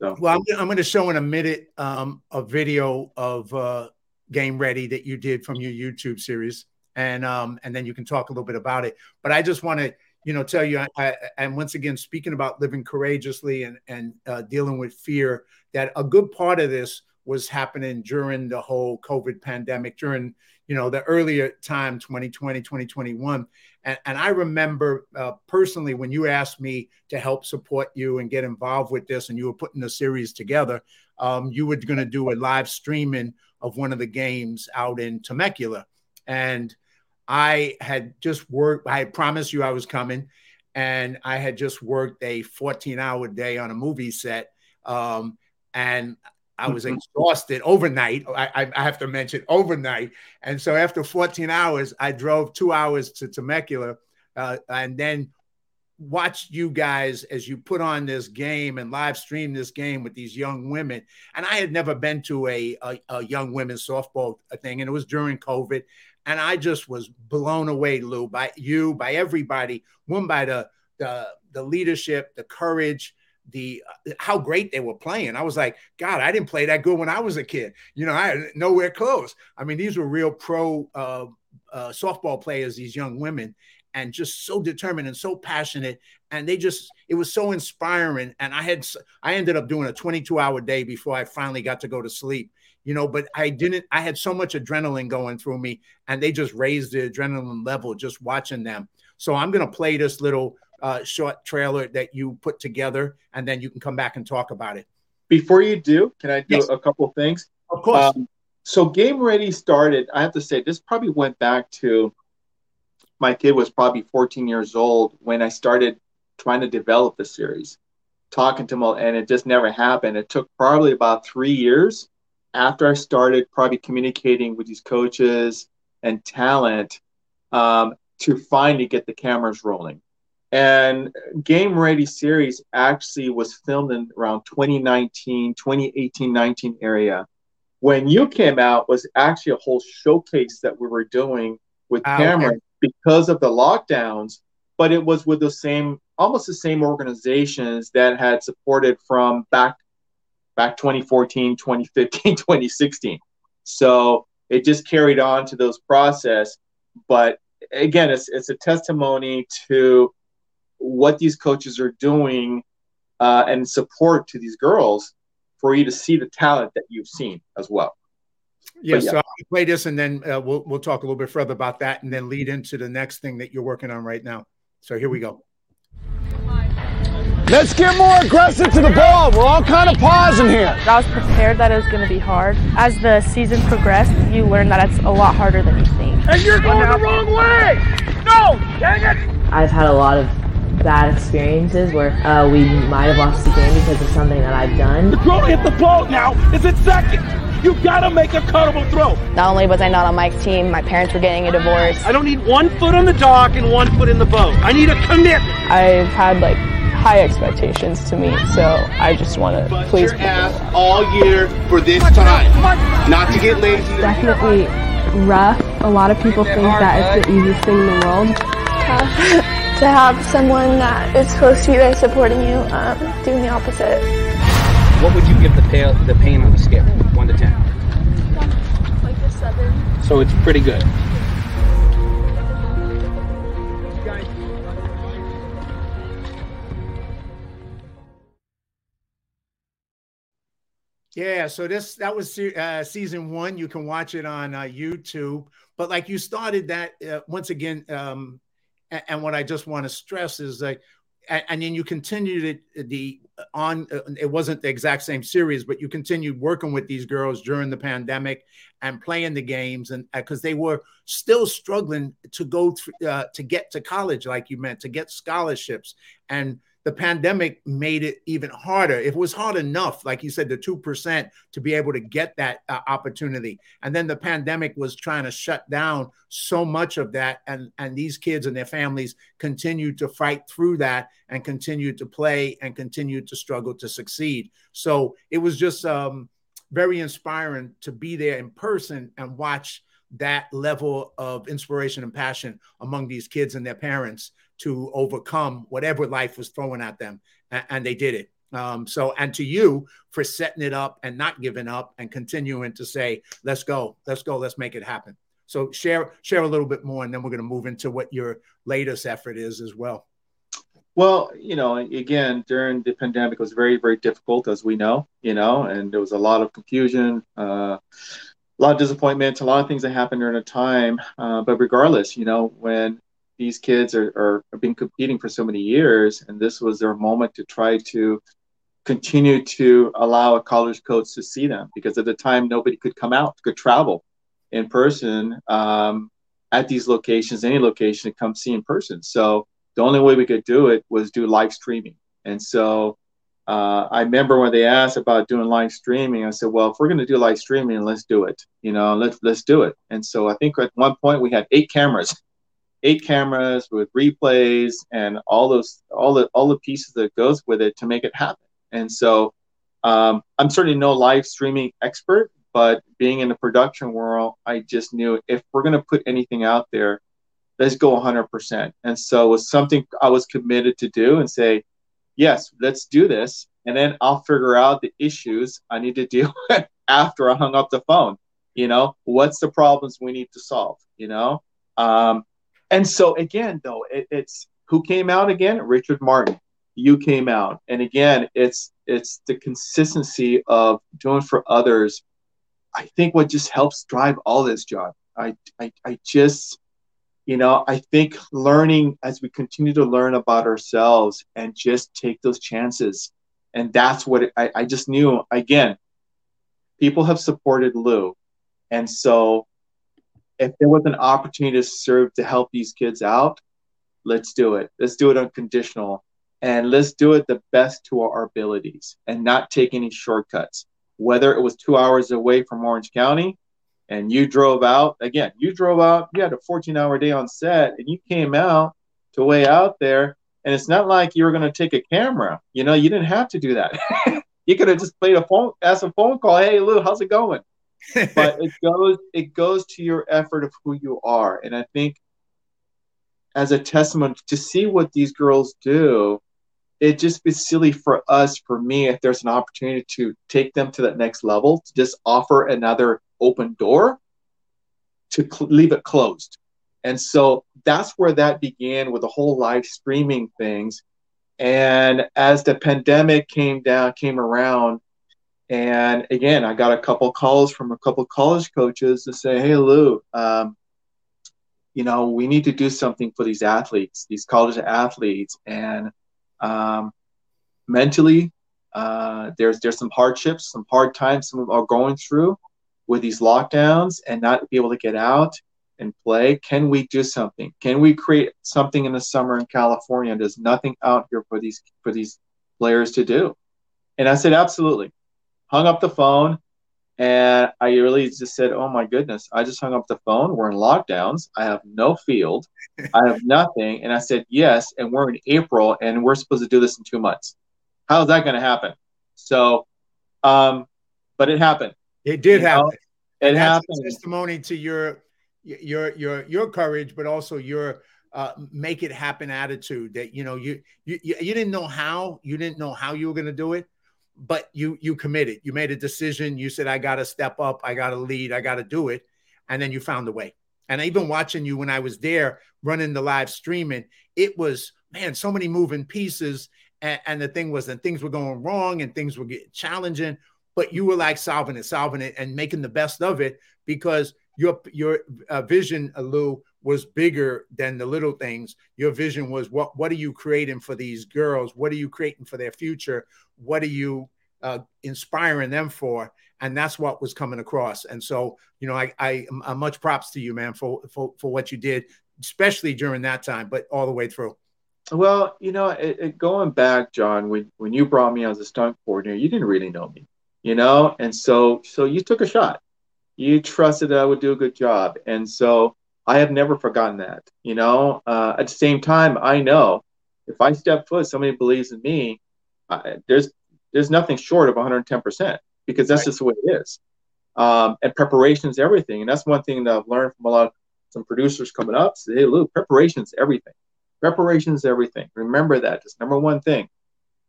So. Well, I'm going to show in a minute a video of Game Ready that you did from your YouTube series. And then you can talk a little bit about it. But I just want to, tell you, and once again, speaking about living courageously and dealing with fear, that a good part of this was happening during the whole COVID pandemic, during, the earlier time, 2020, 2021. And I remember personally, when you asked me to help support you and get involved with this, and you were putting the series together, you were going to do a live streaming of one of the games out in Temecula. And I had promised you I was coming, and I had just worked a 14-hour day on a movie set. And I was exhausted overnight. I have to mention overnight. And so after 14 hours, I drove 2 hours to Temecula and then watched you guys as you put on this game and live stream this game with these young women. And I had never been to a young women's softball thing, and it was during COVID. And I just was blown away, Lou, by you, by everybody, one by the leadership, the courage, how great they were playing. I was like, God, I didn't play that good when I was a kid. I was nowhere close. I mean, these were real pro softball players, these young women, and just so determined and so passionate. And it was so inspiring. And I ended up doing a 22-hour day before I finally got to go to sleep. But I had so much adrenaline going through me, and they just raised the adrenaline level just watching them. So I'm going to play this little short trailer that you put together, and then you can come back and talk about it. Before you do, can I do a couple things? Of course. So Game Ready started, I have to say, this probably went back to my kid was probably 14 years old when I started trying to develop the series, talking to him, and it just never happened. It took probably about 3 years after I started probably communicating with these coaches and talent to finally get the cameras rolling. And Game Ready series actually was filmed in around 2018, 19 area. When you came out was actually a whole showcase that we were doing with cameras because of the lockdowns, but it was with the same, almost the same organizations that had supported from back 2014, 2015, 2016. So it just carried on to those process. But again, it's a testimony to what these coaches are doing and support to these girls for you to see the talent that you've seen as well. Yes, yeah. So I'll play this and then we'll talk a little bit further about that and then lead into the next thing that you're working on right now. So here we go. Let's get more aggressive to the ball. We're all kind of pausing here. I was prepared that it was going to be hard. As the season progressed, you learn that it's a lot harder than you think. And you're going the wrong way. No, dang it. I've had a lot of bad experiences where we might have lost the game because of something that I've done. The throw hit the ball now. Is it second? You gotta make a cuttable throw. Not only was I not on Mike's team, my parents were getting a divorce. I don't need 1 foot on the dock and 1 foot in the boat. I need a commitment. I've had like high expectations to meet, so I just want to please your ass all year for this time. Not to get lazy. Definitely rough. A lot of people think that it's the easiest thing in the world. To have someone that is close to you and supporting you doing the opposite. What would you give the pain on the scale, 1 to 10? Like a 7. So it's pretty good. Yeah, so that was season 1. You can watch it on YouTube. But like you started that once again. And what I just want to stress is that, and then you continued it wasn't the exact same series, but you continued working with these girls during the pandemic and playing the games, and because they were still struggling to go to get to college, like you meant, to get scholarships. And the pandemic made it even harder. It was hard enough, like you said, the 2% to be able to get that opportunity. And then the pandemic was trying to shut down so much of that. And these kids and their families continued to fight through that and continued to play and continued to struggle to succeed. So it was just very inspiring to be there in person and watch that level of inspiration and passion among these kids and their parents to overcome whatever life was throwing at them, and they did it. So, and to you for setting it up and not giving up and continuing to say, let's go, let's make it happen. So share a little bit more, and then we're going to move into what your latest effort is as well. Well, again, during the pandemic, it was very, very difficult, as we know, and there was a lot of confusion, a lot of disappointment, a lot of things that happened during the time. But regardless, when these kids have been competing for so many years, and this was their moment to try to continue to allow a college coach to see them, because at the time, nobody could come out, could travel in person at these locations, any location to come see in person. So the only way we could do it was do live streaming. And so I remember when they asked about doing live streaming, I said, well, if we're going to do live streaming, let's do it, let's do it. And so I think at one point we had eight cameras with replays and all the pieces that goes with it to make it happen. And so I'm certainly no live streaming expert, but being in the production world, I just knew if we're going to put anything out there, let's go 100%. And so it was something I was committed to do and say, yes, let's do this. And then I'll figure out the issues I need to deal with after I hung up the phone. What's the problems we need to solve, And so, again, though, it's who came out again? Richard Martin. You came out. And, again, it's the consistency of doing for others. I think what just helps drive all this, John. I just, you know, I think learning as we continue to learn about ourselves and just take those chances. And that's what I just knew. Again, people have supported Lou. And so if there was an opportunity to serve to help these kids out, let's do it. Let's do it unconditional. And let's do it the best to our abilities and not take any shortcuts. Whether it was 2 hours away from Orange County and you drove out, again, you drove out, you had a 14-hour day on set, and you came out to way out there, and it's not like you were going to take a camera. You know, you didn't have to do that. You could have just played a phone call, hey, Lou, how's it going? But it goes to your effort of who you are. And I think as a testament to see what these girls do, it'd just be silly for us, for me, if there's an opportunity to take them to that next level, to just offer another open door, to leave it closed. And so that's where that began with the whole live streaming things. And as the pandemic came around, and again, I got a couple calls from a couple college coaches to say, hey, Lou, you know, we need to do something for these athletes, these college athletes. And mentally, there's some hardships, some hard times some are going through with these lockdowns and not be able to get out and play. Can we do something? Can we create something in the summer in California? There's nothing out here for these players to do. And I said, absolutely. Hung up the phone, and I really just said, oh my goodness, I just hung up the phone. We're in lockdowns. I have no field. I have nothing. And I said, yes, and we're in April, and we're supposed to do this in 2 months. How is that going to happen? So, but it happened. It did happen. It happened. Testimony to your courage, but also your make it happen attitude that, you know, you didn't know how, you were going to do it, but you committed, you made a decision. You said, I got to step up. I got to lead. I got to do it. And then you found a way. And even watching you when I was there running the live streaming, it was, man, so many moving pieces. And the thing was that things were going wrong and things were getting challenging, but you were like solving it and making the best of it, because your vision, Lou, was bigger than the little things. Your vision was, what are you creating for these girls? What are you creating for their future? What are you inspiring them for? And that's what was coming across. And so, you know, I much props to you, man, for what you did, especially during that time, but all the way through. Well, you know, going back, John, when you brought me as a stunt coordinator, you didn't really know me, you know? And so you took a shot. You trusted that I would do a good job. And so I have never forgotten that, you know. At the same time, I know if I step foot, somebody believes in me, there's nothing short of 110%, because that's right. Just the way it is. And preparation's everything. And that's one thing that I've learned from some producers coming up. Say, hey, Lou, preparation's everything. Preparation's everything. Remember that. It's number one thing.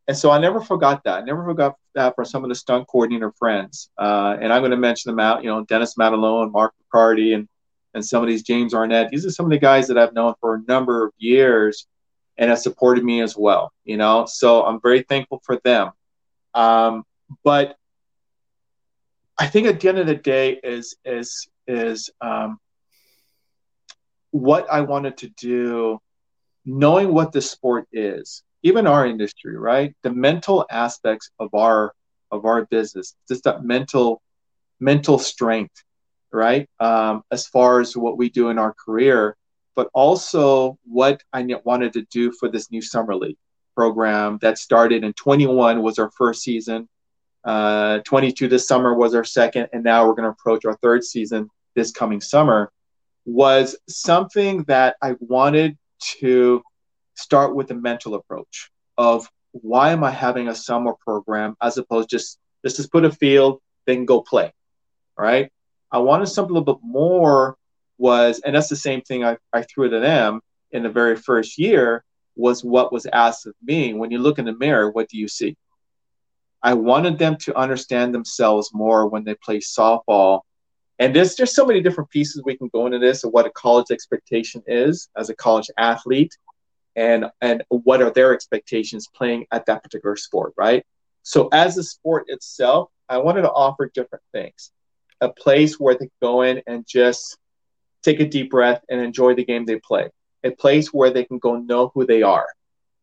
And so I never forgot that. I never forgot that for some of the stunt coordinator friends. And I'm going to mention them out, you know, Dennis Madalone, Mark McCarty, and some of these James Arnett. These are some of the guys that I've known for a number of years and have supported me as well, you know. So I'm very thankful for them. But I think at the end of the day is what I wanted to do, knowing what the sport is, even our industry, right? The mental aspects of our business, just that mental strength, right? As far as what we do in our career, but also what I wanted to do for this new summer league program that started in 21 was our first season. 22 this summer was our second. And now we're going to approach our third season this coming summer, was something that I wanted to start with the mental approach of, why am I having a summer program as opposed to just put a field, they can go play, right? I wanted something a little bit more was, and that's the same thing I threw to them in the very first year, was what was asked of me. When you look in the mirror, what do you see? I wanted them to understand themselves more when they play softball. And there's so many different pieces we can go into this, of what a college expectation is as a college athlete, and what are their expectations playing at that particular sport, right? So as a sport itself, I wanted to offer different things. A place where they go in and just take a deep breath, and enjoy the game they play. A place where they can go know who they are.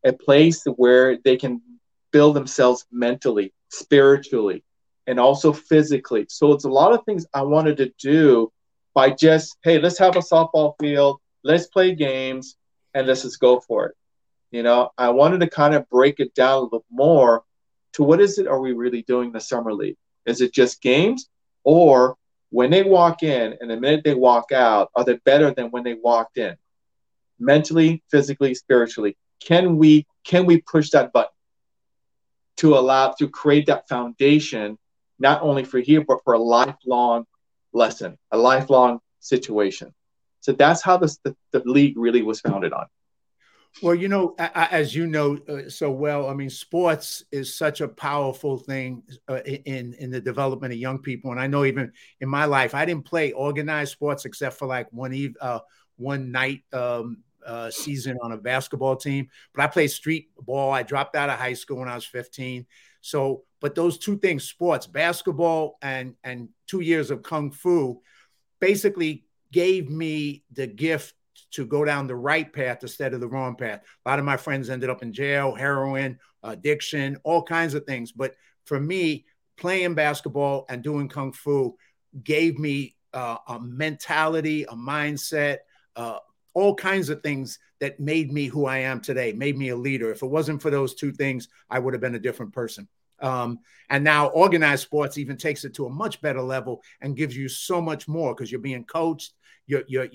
A place where they can build themselves mentally, spiritually, and also physically. So it's a lot of things I wanted to do by just, hey, let's have a softball field, let's play games, and let's just go for it. You know, I wanted to kind of break it down a little more to what is it are we really doing in the summer league? Is it just games? Or when they walk in and the minute they walk out, are they better than when they walked in? Mentally, physically, spiritually. Can we push that button to create that foundation, not only for here, but for a lifelong lesson, a lifelong situation. So that's how the league really was founded on. Well, you know, as you know so well, I mean, sports is such a powerful thing in the development of young people. And I know even in my life, I didn't play organized sports except for like one night season on a basketball team. But I played street ball. I dropped out of high school when I was 15. So, but those two things, sports, basketball and 2 years of Kung Fu, basically gave me the gift to go down the right path instead of the wrong path. A lot of my friends ended up in jail, heroin, addiction, all kinds of things. But for me, playing basketball and doing Kung Fu gave me a mentality, a mindset, all kinds of things that made me who I am today, made me a leader. If it wasn't for those two things, I would have been a different person. And now organized sports even takes it to a much better level and gives you so much more because you're being coached, you're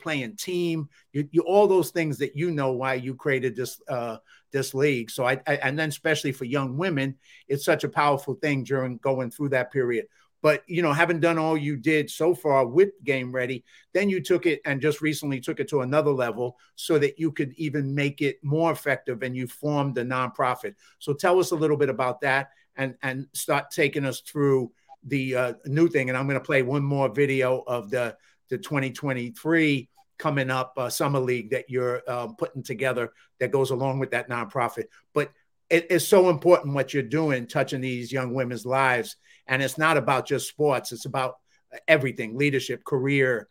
playing team, you all those things that you know why you created this league. So I and then especially for young women, it's such a powerful thing during going through that period. But you know, having done all you did so far with Game Ready, then you took it and just recently took it to another level so that you could even make it more effective and you formed a nonprofit. So tell us a little bit about that and start taking us through the new thing. And I'm going to play one more video of the 2023 coming up summer league that you're putting together that goes along with that nonprofit. But it's so important what you're doing, touching these young women's lives. And it's not about just sports. It's about everything, leadership, career,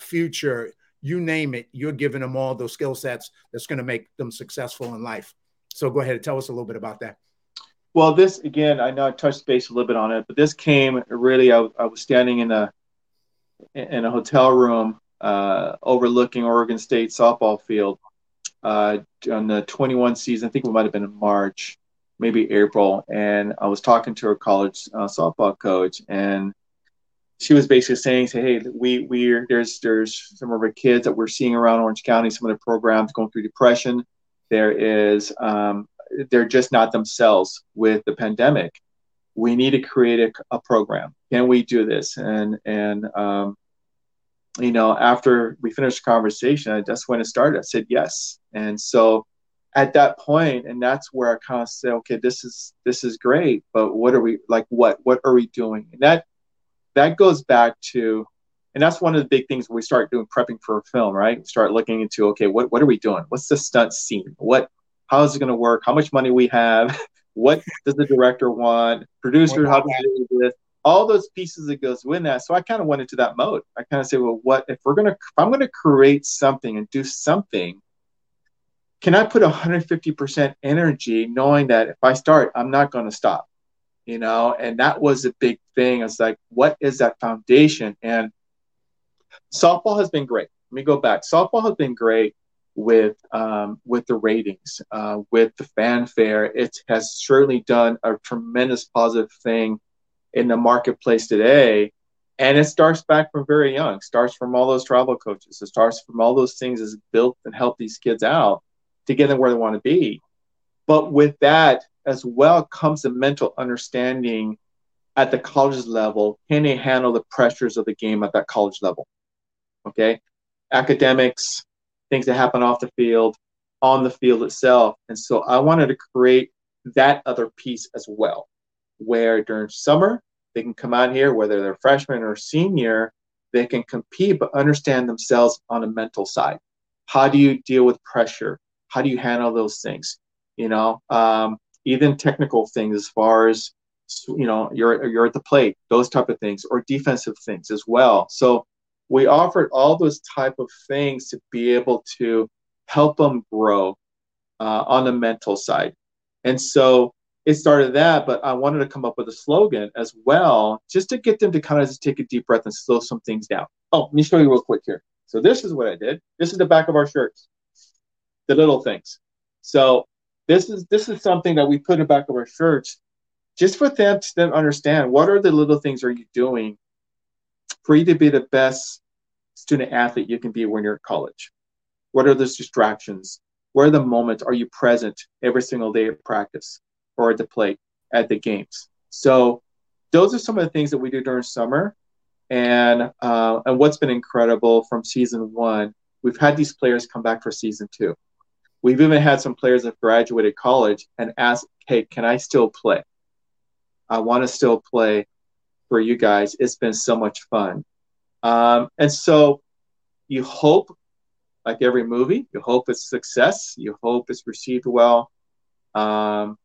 future, you name it. You're giving them all those skill sets that's going to make them successful in life. So go ahead and tell us a little bit about that. Well, this, again, I know I touched base a little bit on it, but this came really, I was standing in a hotel room overlooking Oregon State softball field. On the 21 season, I think it might have been in March, maybe April, and I was talking to her college softball coach, and she was basically saying, "Hey, there's some of our kids that we're seeing around Orange County, some of the programs going through depression. There is they're just not themselves with the pandemic. We need to create a program. Can we do this?" And you know, after we finished the conversation, that's when it started. I said yes. And so at that point, and that's where I kind of said, okay, this is great, but what are we like, what are we doing? And that goes back to, and that's one of the big things when we start doing prepping for a film, right? We start looking into, okay, what are we doing? What's the stunt scene? How is it going to work? How much money we have? What does the director want? Producer, how do we do this? All those pieces that goes with that. So I kind of went into that mode. I kind of say, well, if I'm going to create something and do something, can I put 150% energy knowing that if I start, I'm not going to stop, you know? And that was a big thing. I was like, what is that foundation? And softball has been great. Let me go back. Softball has been great with the ratings, with the fanfare. It has certainly done a tremendous positive thing in the marketplace today. And it starts back from very young. It starts from all those travel coaches. It starts from all those things that's built and help these kids out to get them where they want to be. But with that as well comes the mental understanding at the college level. Can they handle the pressures of the game at that college level? Okay. Academics, things that happen off the field, on the field itself. And so I wanted to create that other piece as well, where during summer, they can come out here, whether they're freshman or senior, they can compete, but understand themselves on a mental side. How do you deal with pressure? How do you handle those things? You know, even technical things as far as, you know, you're at the plate, those type of things, or defensive things as well. So we offered all those type of things to be able to help them grow on the mental side. And so it started that, but I wanted to come up with a slogan as well, just to get them to kind of just take a deep breath and slow some things down. Oh, let me show you real quick here. So this is what I did. This is the back of our shirts, the little things. So this is something that we put in the back of our shirts just for them to then understand what are the little things are you doing for you to be the best student athlete you can be when you're at college. What are those distractions? Where are the moments? Are you present every single day at practice or at the plate, at the games? So those are some of the things that we do during summer. And what's been incredible from season one, we've had these players come back for season two. We've even had some players that graduated college and asked, hey, can I still play? I want to still play for you guys. It's been so much fun. And so you hope, like every movie, you hope it's success. You hope it's received well. And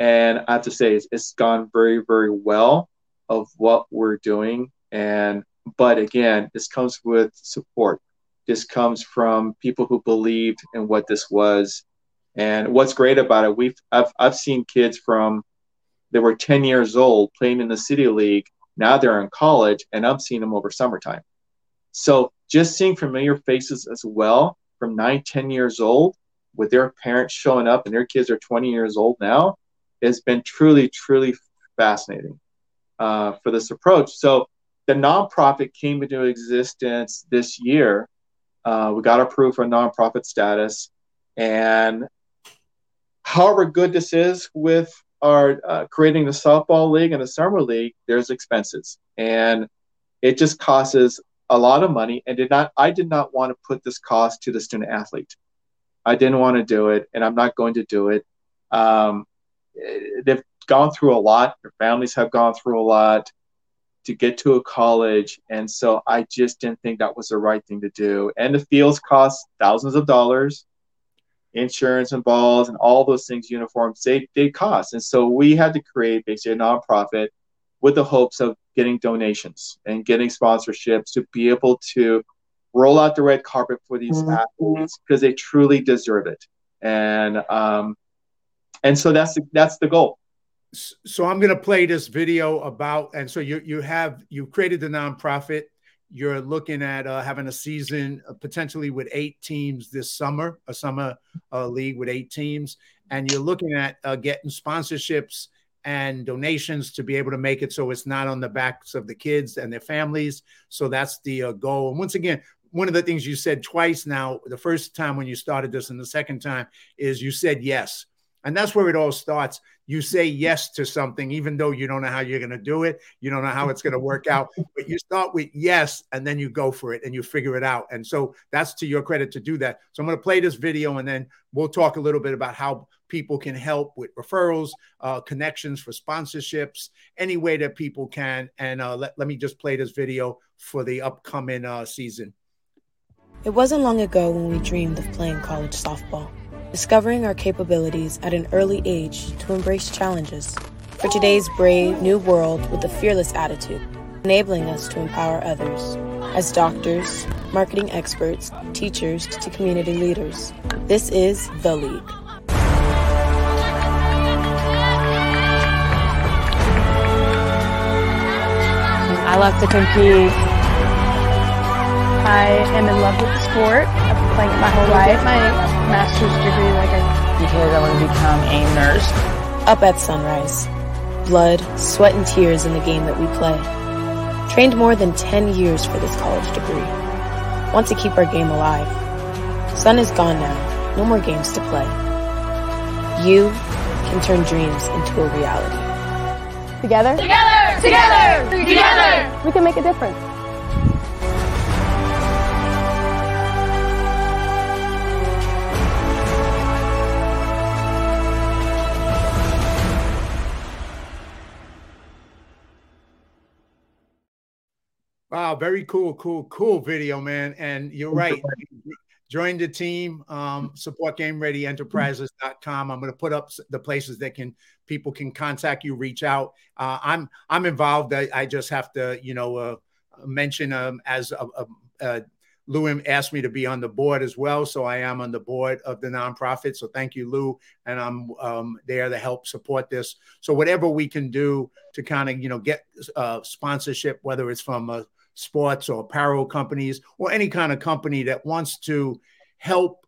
I have to say, it's gone very, very well of what we're doing. But again, this comes with support. This comes from people who believed in what this was. And what's great about it, I've seen kids from, they were 10 years old playing in the City League. Now they're in college, and I'm seeing them over summertime. So just seeing familiar faces as well from 9, 10 years old with their parents showing up, and their kids are 20 years old now, has been truly, truly fascinating for this approach. So the nonprofit came into existence this year. We got approved for nonprofit status. And however good this is with our creating the softball league and the summer league, there's expenses. And it just costs us a lot of money. And I did not want to put this cost to the student athlete. I didn't want to do it, and I'm not going to do it. They've gone through a lot. Their families have gone through a lot to get to a college. And so I just didn't think that was the right thing to do. And the fields cost thousands of dollars, insurance and balls and all those things, uniforms, they cost. And so we had to create basically a nonprofit with the hopes of getting donations and getting sponsorships to be able to roll out the red carpet for these athletes because they truly deserve it. And so that's the goal. So I'm going to play this video about, and so you created the nonprofit. You're looking at having a season potentially with 8 teams this summer, a summer league with 8 teams. And you're looking at getting sponsorships and donations to be able to make it so it's not on the backs of the kids and their families. So that's the goal. And once again, one of the things you said twice now, the first time when you started this and the second time is you said yes. And that's where it all starts. You say yes to something, even though you don't know how you're going to do it. You don't know how it's going to work out. But you start with yes, and then you go for it, and you figure it out. And so that's to your credit to do that. So I'm going to play this video, and then we'll talk a little bit about how people can help with referrals, connections for sponsorships, any way that people can. And let me just play this video for the upcoming season. It wasn't long ago when we dreamed of playing college softball. Discovering our capabilities at an early age to embrace challenges for today's brave new world with a fearless attitude, enabling us to empower others. As doctors, marketing experts, teachers to community leaders, this is The League. I love to compete. I am in love with the sport. I've been playing it my whole life. My master's degree, because I want to become a nurse. Up at sunrise, blood, sweat, and tears in the game that we play. Trained more than 10 years for this college degree. Want to keep our game alive. Sun is gone now, no more games to play. You can turn dreams into a reality. Together? Together! Together! Together! We can make a difference. Wow, very cool video, man. And you're right. Join the team. Support GameReadyEnterprises.com. I'm going to put up the places that people can contact you, reach out. I'm involved. I just have to, mention as Lou asked me to be on the board as well. So I am on the board of the nonprofit. So thank you, Lou. And I'm there to help support this. So whatever we can do to kind of, you know, get sponsorship, whether it's from sports or apparel companies or any kind of company that wants to help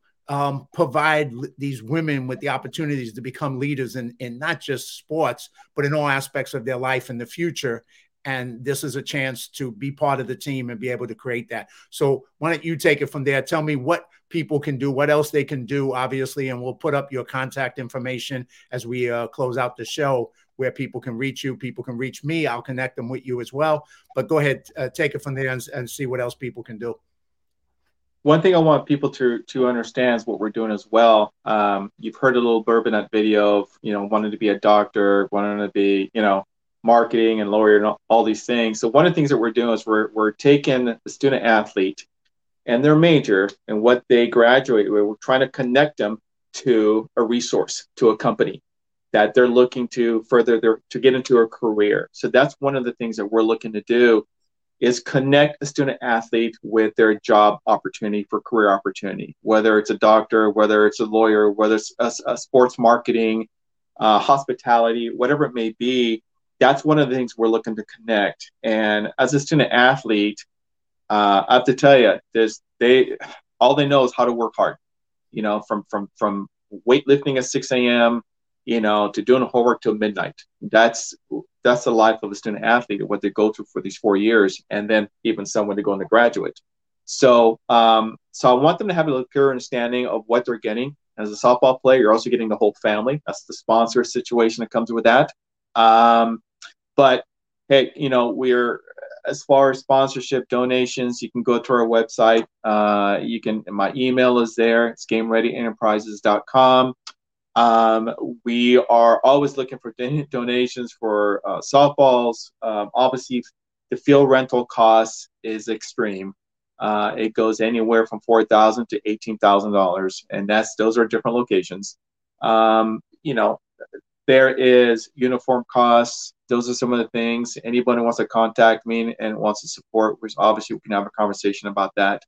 provide these women with the opportunities to become leaders in not just sports, but in all aspects of their life in the future. And this is a chance to be part of the team and be able to create that. So why don't you take it from there? Tell me what people can do, what else they can do, obviously, and we'll put up your contact information as we close out the show where people can reach you, people can reach me. I'll connect them with you as well. But go ahead, take it from there and see what else people can do. One thing I want people to understand is what we're doing as well. You've heard a little Bourbonnette video of, you know, wanting to be a doctor, wanting to be, you know, marketing and lawyer and all these things. So one of the things that we're doing is we're taking the student athlete and their major and what they graduate with. We're trying to connect them to a resource, to a company that they're looking to further their, to get into a career. So that's one of the things that we're looking to do is connect the student athlete with their job opportunity for career opportunity, whether it's a doctor, whether it's a lawyer, whether it's a sports marketing, hospitality, whatever it may be. That's one of the things we're looking to connect. And as a student athlete, I have to tell you, all they know is how to work hard. You know, from weightlifting at 6 a.m., you know, to doing homework till midnight. That's the life of a student athlete and what they go through for these 4 years, and then even some when they go into graduate. So I want them to have a clear understanding of what they're getting. As a softball player, you're also getting the whole family. That's the sponsor situation that comes with that. But hey, you know, we're, as far as sponsorship donations, you can go to our website. You can, my email is there. It's GameReadyEnterprises.com. We are always looking for donations for softballs. Obviously, the field rental cost is extreme. It goes anywhere from $4,000 to $18,000, and those are different locations. You know, there is uniform costs. Those are some of the things. Anybody who wants to contact me and wants to support, which obviously we can have a conversation about that.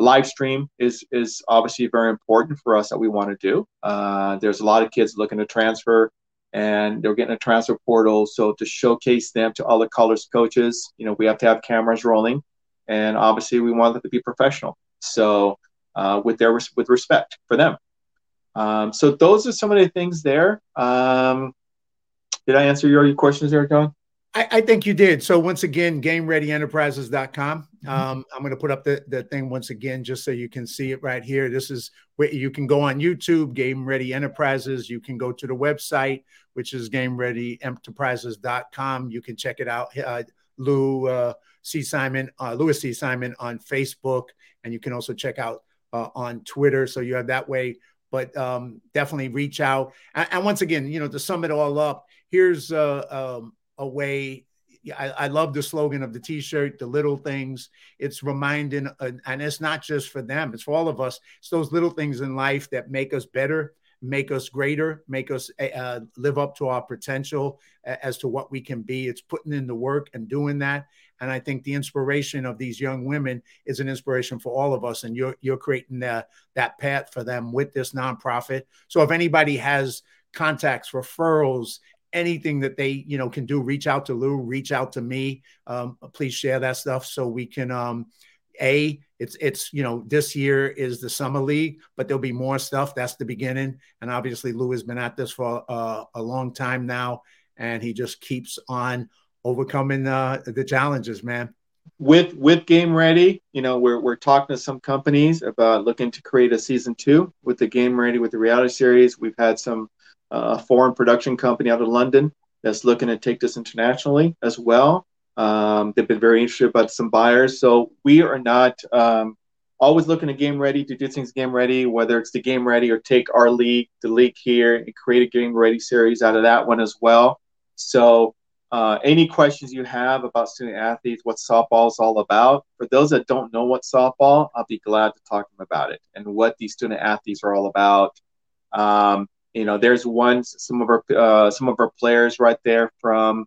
Live stream is obviously very important for us that we want to do. There's a lot of kids looking to transfer, and they're getting a transfer portal. So to showcase them to all the college coaches, you know, we have to have cameras rolling, and obviously we want them to be professional. So with respect for them. So those are some of the things there. Did I answer your questions there, John? I think you did. So once again, GameReadyEnterprises.com. I'm going to put up the thing once again, just so you can see it right here. This is where you can go on YouTube, Game Ready Enterprises. You can go to the website, which is GameReadyEnterprises.com. You can check it out. Louis C. Simon on Facebook, and you can also check out on Twitter. So you have that way. But definitely reach out. And once again, you know, to sum it all up, here's a way. I love the slogan of the T-shirt, the little things. It's reminding, and it's not just for them. It's for all of us. It's those little things in life that make us better, make us greater, make us live up to our potential as to what we can be. It's putting in the work and doing that. And I think the inspiration of these young women is an inspiration for all of us. And you're creating that path for them with this nonprofit. So if anybody has contacts, referrals, anything that they, you know, can do, reach out to Lou, reach out to me. Please share that stuff so we can, it's, you know, this year is the summer league, but there'll be more stuff. That's the beginning. And obviously Lou has been at this for a long time now, and he just keeps on overcoming the challenges, man. With Game Ready, you know, we're talking to some companies about looking to create a season 2 with the Game Ready, with the reality series. We've had some foreign production company out of London that's looking to take this internationally as well. They've been very interested about some buyers. So we are not always looking to Game Ready to do things Game Ready, whether it's the Game Ready or take our league, the league here, and create a Game Ready series out of that one as well. So any questions you have about student athletes, what softball is all about, for those that don't know what softball, I'll be glad to talk to them about it and what these student athletes are all about. You know, there's some of our players right there from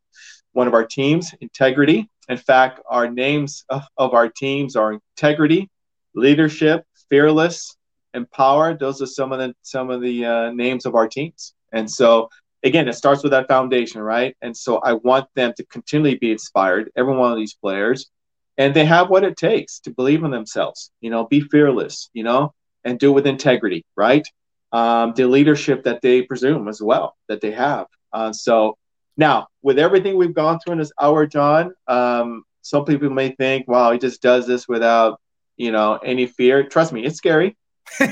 one of our teams, Integrity In fact, our names of our teams are Integrity, Leadership, Fearless, Empower. Those are some of the names of our teams. And so, again, it starts with that foundation, right? And so I want them to continually be inspired, every one of these players. And they have what it takes to believe in themselves, you know, be fearless, you know, and do it with integrity, right? The leadership that they presume as well, that they have. So now, with everything we've gone through in this hour, John, some people may think, wow, he just does this without, you know, any fear. Trust me, it's scary,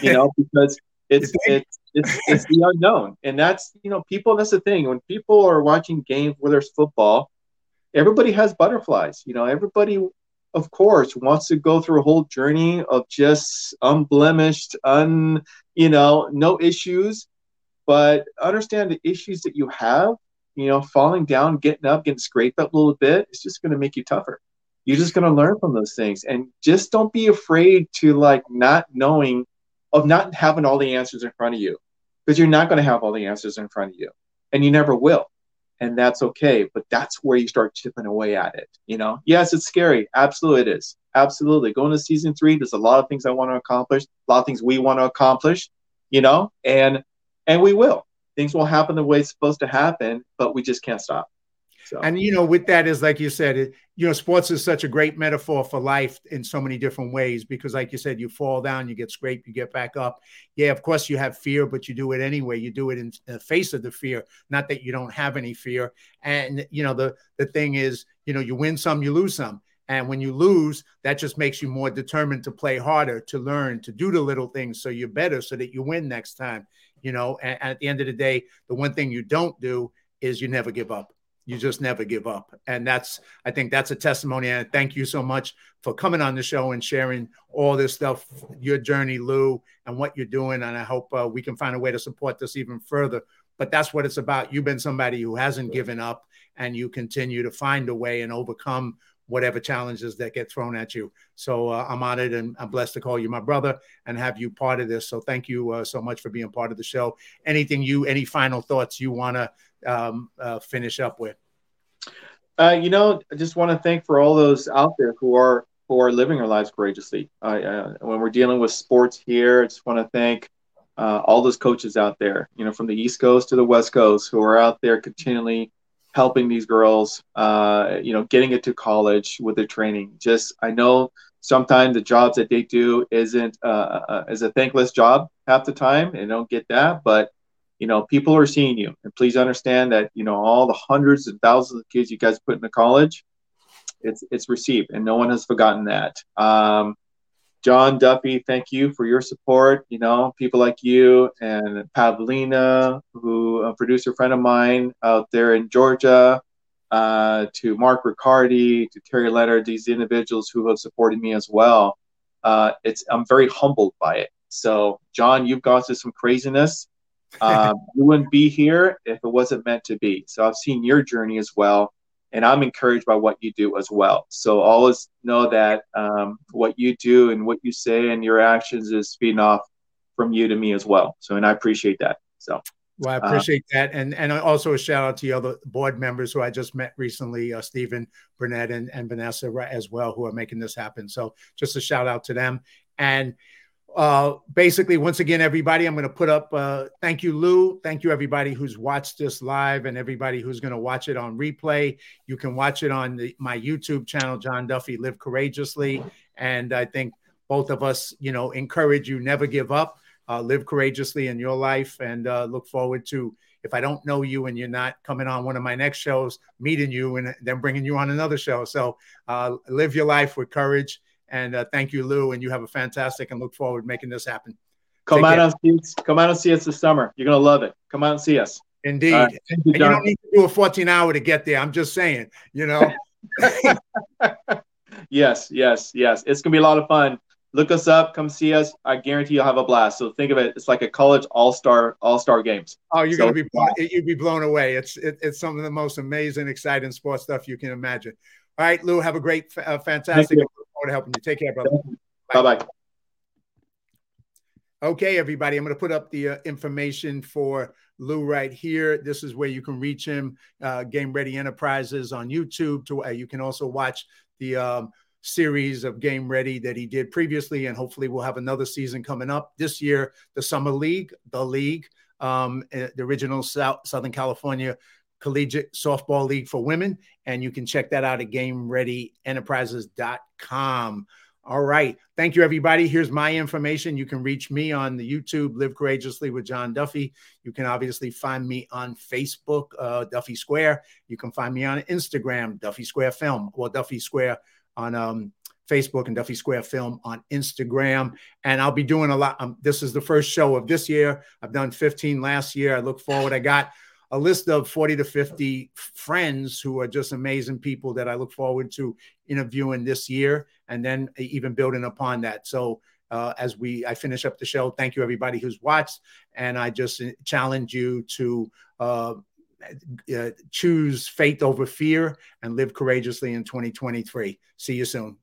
you know, because it's the unknown. And that's, you know, people, that's the thing. When people are watching games, whether it's football, everybody has butterflies. You know, everybody, of course, wants to go through a whole journey of just unblemished, no issues. But understand the issues that you have. You know, falling down, getting up, getting scraped up a little bit, it's just going to make you tougher. You're just going to learn from those things. And just don't be afraid to, like, not having all the answers in front of you, because you're not going to have all the answers in front of you, and you never will. And that's okay. But that's where you start chipping away at it. You know, yes, it's scary. Absolutely. It is. Absolutely. Going to season 3, there's a lot of things I want to accomplish, a lot of things we want to accomplish, you know, and we will. Things will happen the way it's supposed to happen, but we just can't stop. So. And, you know, with that is, like you said, sports is such a great metaphor for life in so many different ways, because, like you said, you fall down, you get scraped, you get back up. Yeah, of course you have fear, but you do it anyway. You do it in the face of the fear, not that you don't have any fear. And, you know, the thing is, you know, you win some, you lose some. And when you lose, that just makes you more determined to play harder, to learn, to do the little things so you're better, so that you win next time. You know, and at the end of the day, the one thing you don't do is you never give up. You just never give up. And I think that's a testimony. And thank you so much for coming on the show and sharing all this stuff, your journey, Lou, and what you're doing. And I hope we can find a way to support this even further. But that's what it's about. You've been somebody who hasn't given up, and you continue to find a way and overcome whatever challenges that get thrown at you. So I'm honored and I'm blessed to call you my brother and have you part of this. So thank you so much for being part of the show. Any final thoughts you want to finish up with? You know, I just want to thank for all those out there who are living their lives courageously. When we're dealing with sports here, I just want to thank all those coaches out there, you know, from the East Coast to the West Coast, who are out there continually helping these girls, you know, getting it to college with their training. Just, I know sometimes the jobs that they do is a thankless job half the time, and don't get that, but, you know, people are seeing you, and please understand that, you know, all the hundreds and thousands of kids you guys put into college, it's received, and no one has forgotten that. John Duffy, thank you for your support. You know, people like you and Pavlina, who a producer friend of mine out there in Georgia, to Mark Riccardi, to Terry Leonard, these individuals who have supported me as well. I'm very humbled by it. So, John, you've gone through some craziness. You wouldn't be here if it wasn't meant to be. So I've seen your journey as well. And I'm encouraged by what you do as well. So always know that what you do and what you say and your actions is feeding off from you to me as well. So, and I appreciate that. So. Well, I appreciate that. And also a shout out to the other board members who I just met recently, Stephen Burnett and Vanessa as well, who are making this happen. So just a shout out to them. And basically, once again, everybody, I'm going to put up, thank you, Lou. Thank you, everybody who's watched this live and everybody who's going to watch it on replay. You can watch it on my YouTube channel, John Duffy, Live Courageously. And I think both of us, you know, encourage you, never give up, live courageously in your life, and look forward to, if I don't know you and you're not coming on one of my next shows, meeting you and then bringing you on another show. So live your life with courage. And thank you, Lou. And you have a fantastic, and look forward to making this happen. Come out and see us this summer. You're going to love it. Come out and see us. Indeed. Right. You don't need to do a 14-hour to get there. I'm just saying, you know. Yes. It's going to be a lot of fun. Look us up. Come see us. I guarantee you'll have a blast. So think of it. It's like a college all-star games. Oh, you're going to be you'd be blown away. It's some of the most amazing, exciting sports stuff you can imagine. All right, Lou, have a great, fantastic to helping you. Take care, brother. Bye. Okay, everybody, I'm going to put up the information for Lou right here. This is where you can reach him. Game Ready Enterprises on YouTube. You can also watch the series of Game Ready that he did previously, and hopefully we'll have another season coming up this year. The Summer League, the original Southern California Collegiate Softball League for women, and you can check that out at GameReadyEnterprises.com. All right. Thank you, everybody. Here's my information. You can reach me on the YouTube, Live Courageously with John Duffy. You can obviously find me on Facebook, Duffy Square. You can find me on Instagram, Duffy Square Film, or Duffy Square on Facebook and Duffy Square Film on Instagram. And I'll be doing a lot. This is the first show of this year. I've done 15 last year. I look forward. I got a list of 40 to 50 friends who are just amazing people that I look forward to interviewing this year, and then even building upon that. So as I finish up the show, thank you, everybody who's watched. And I just challenge you to choose faith over fear and live courageously in 2023. See you soon.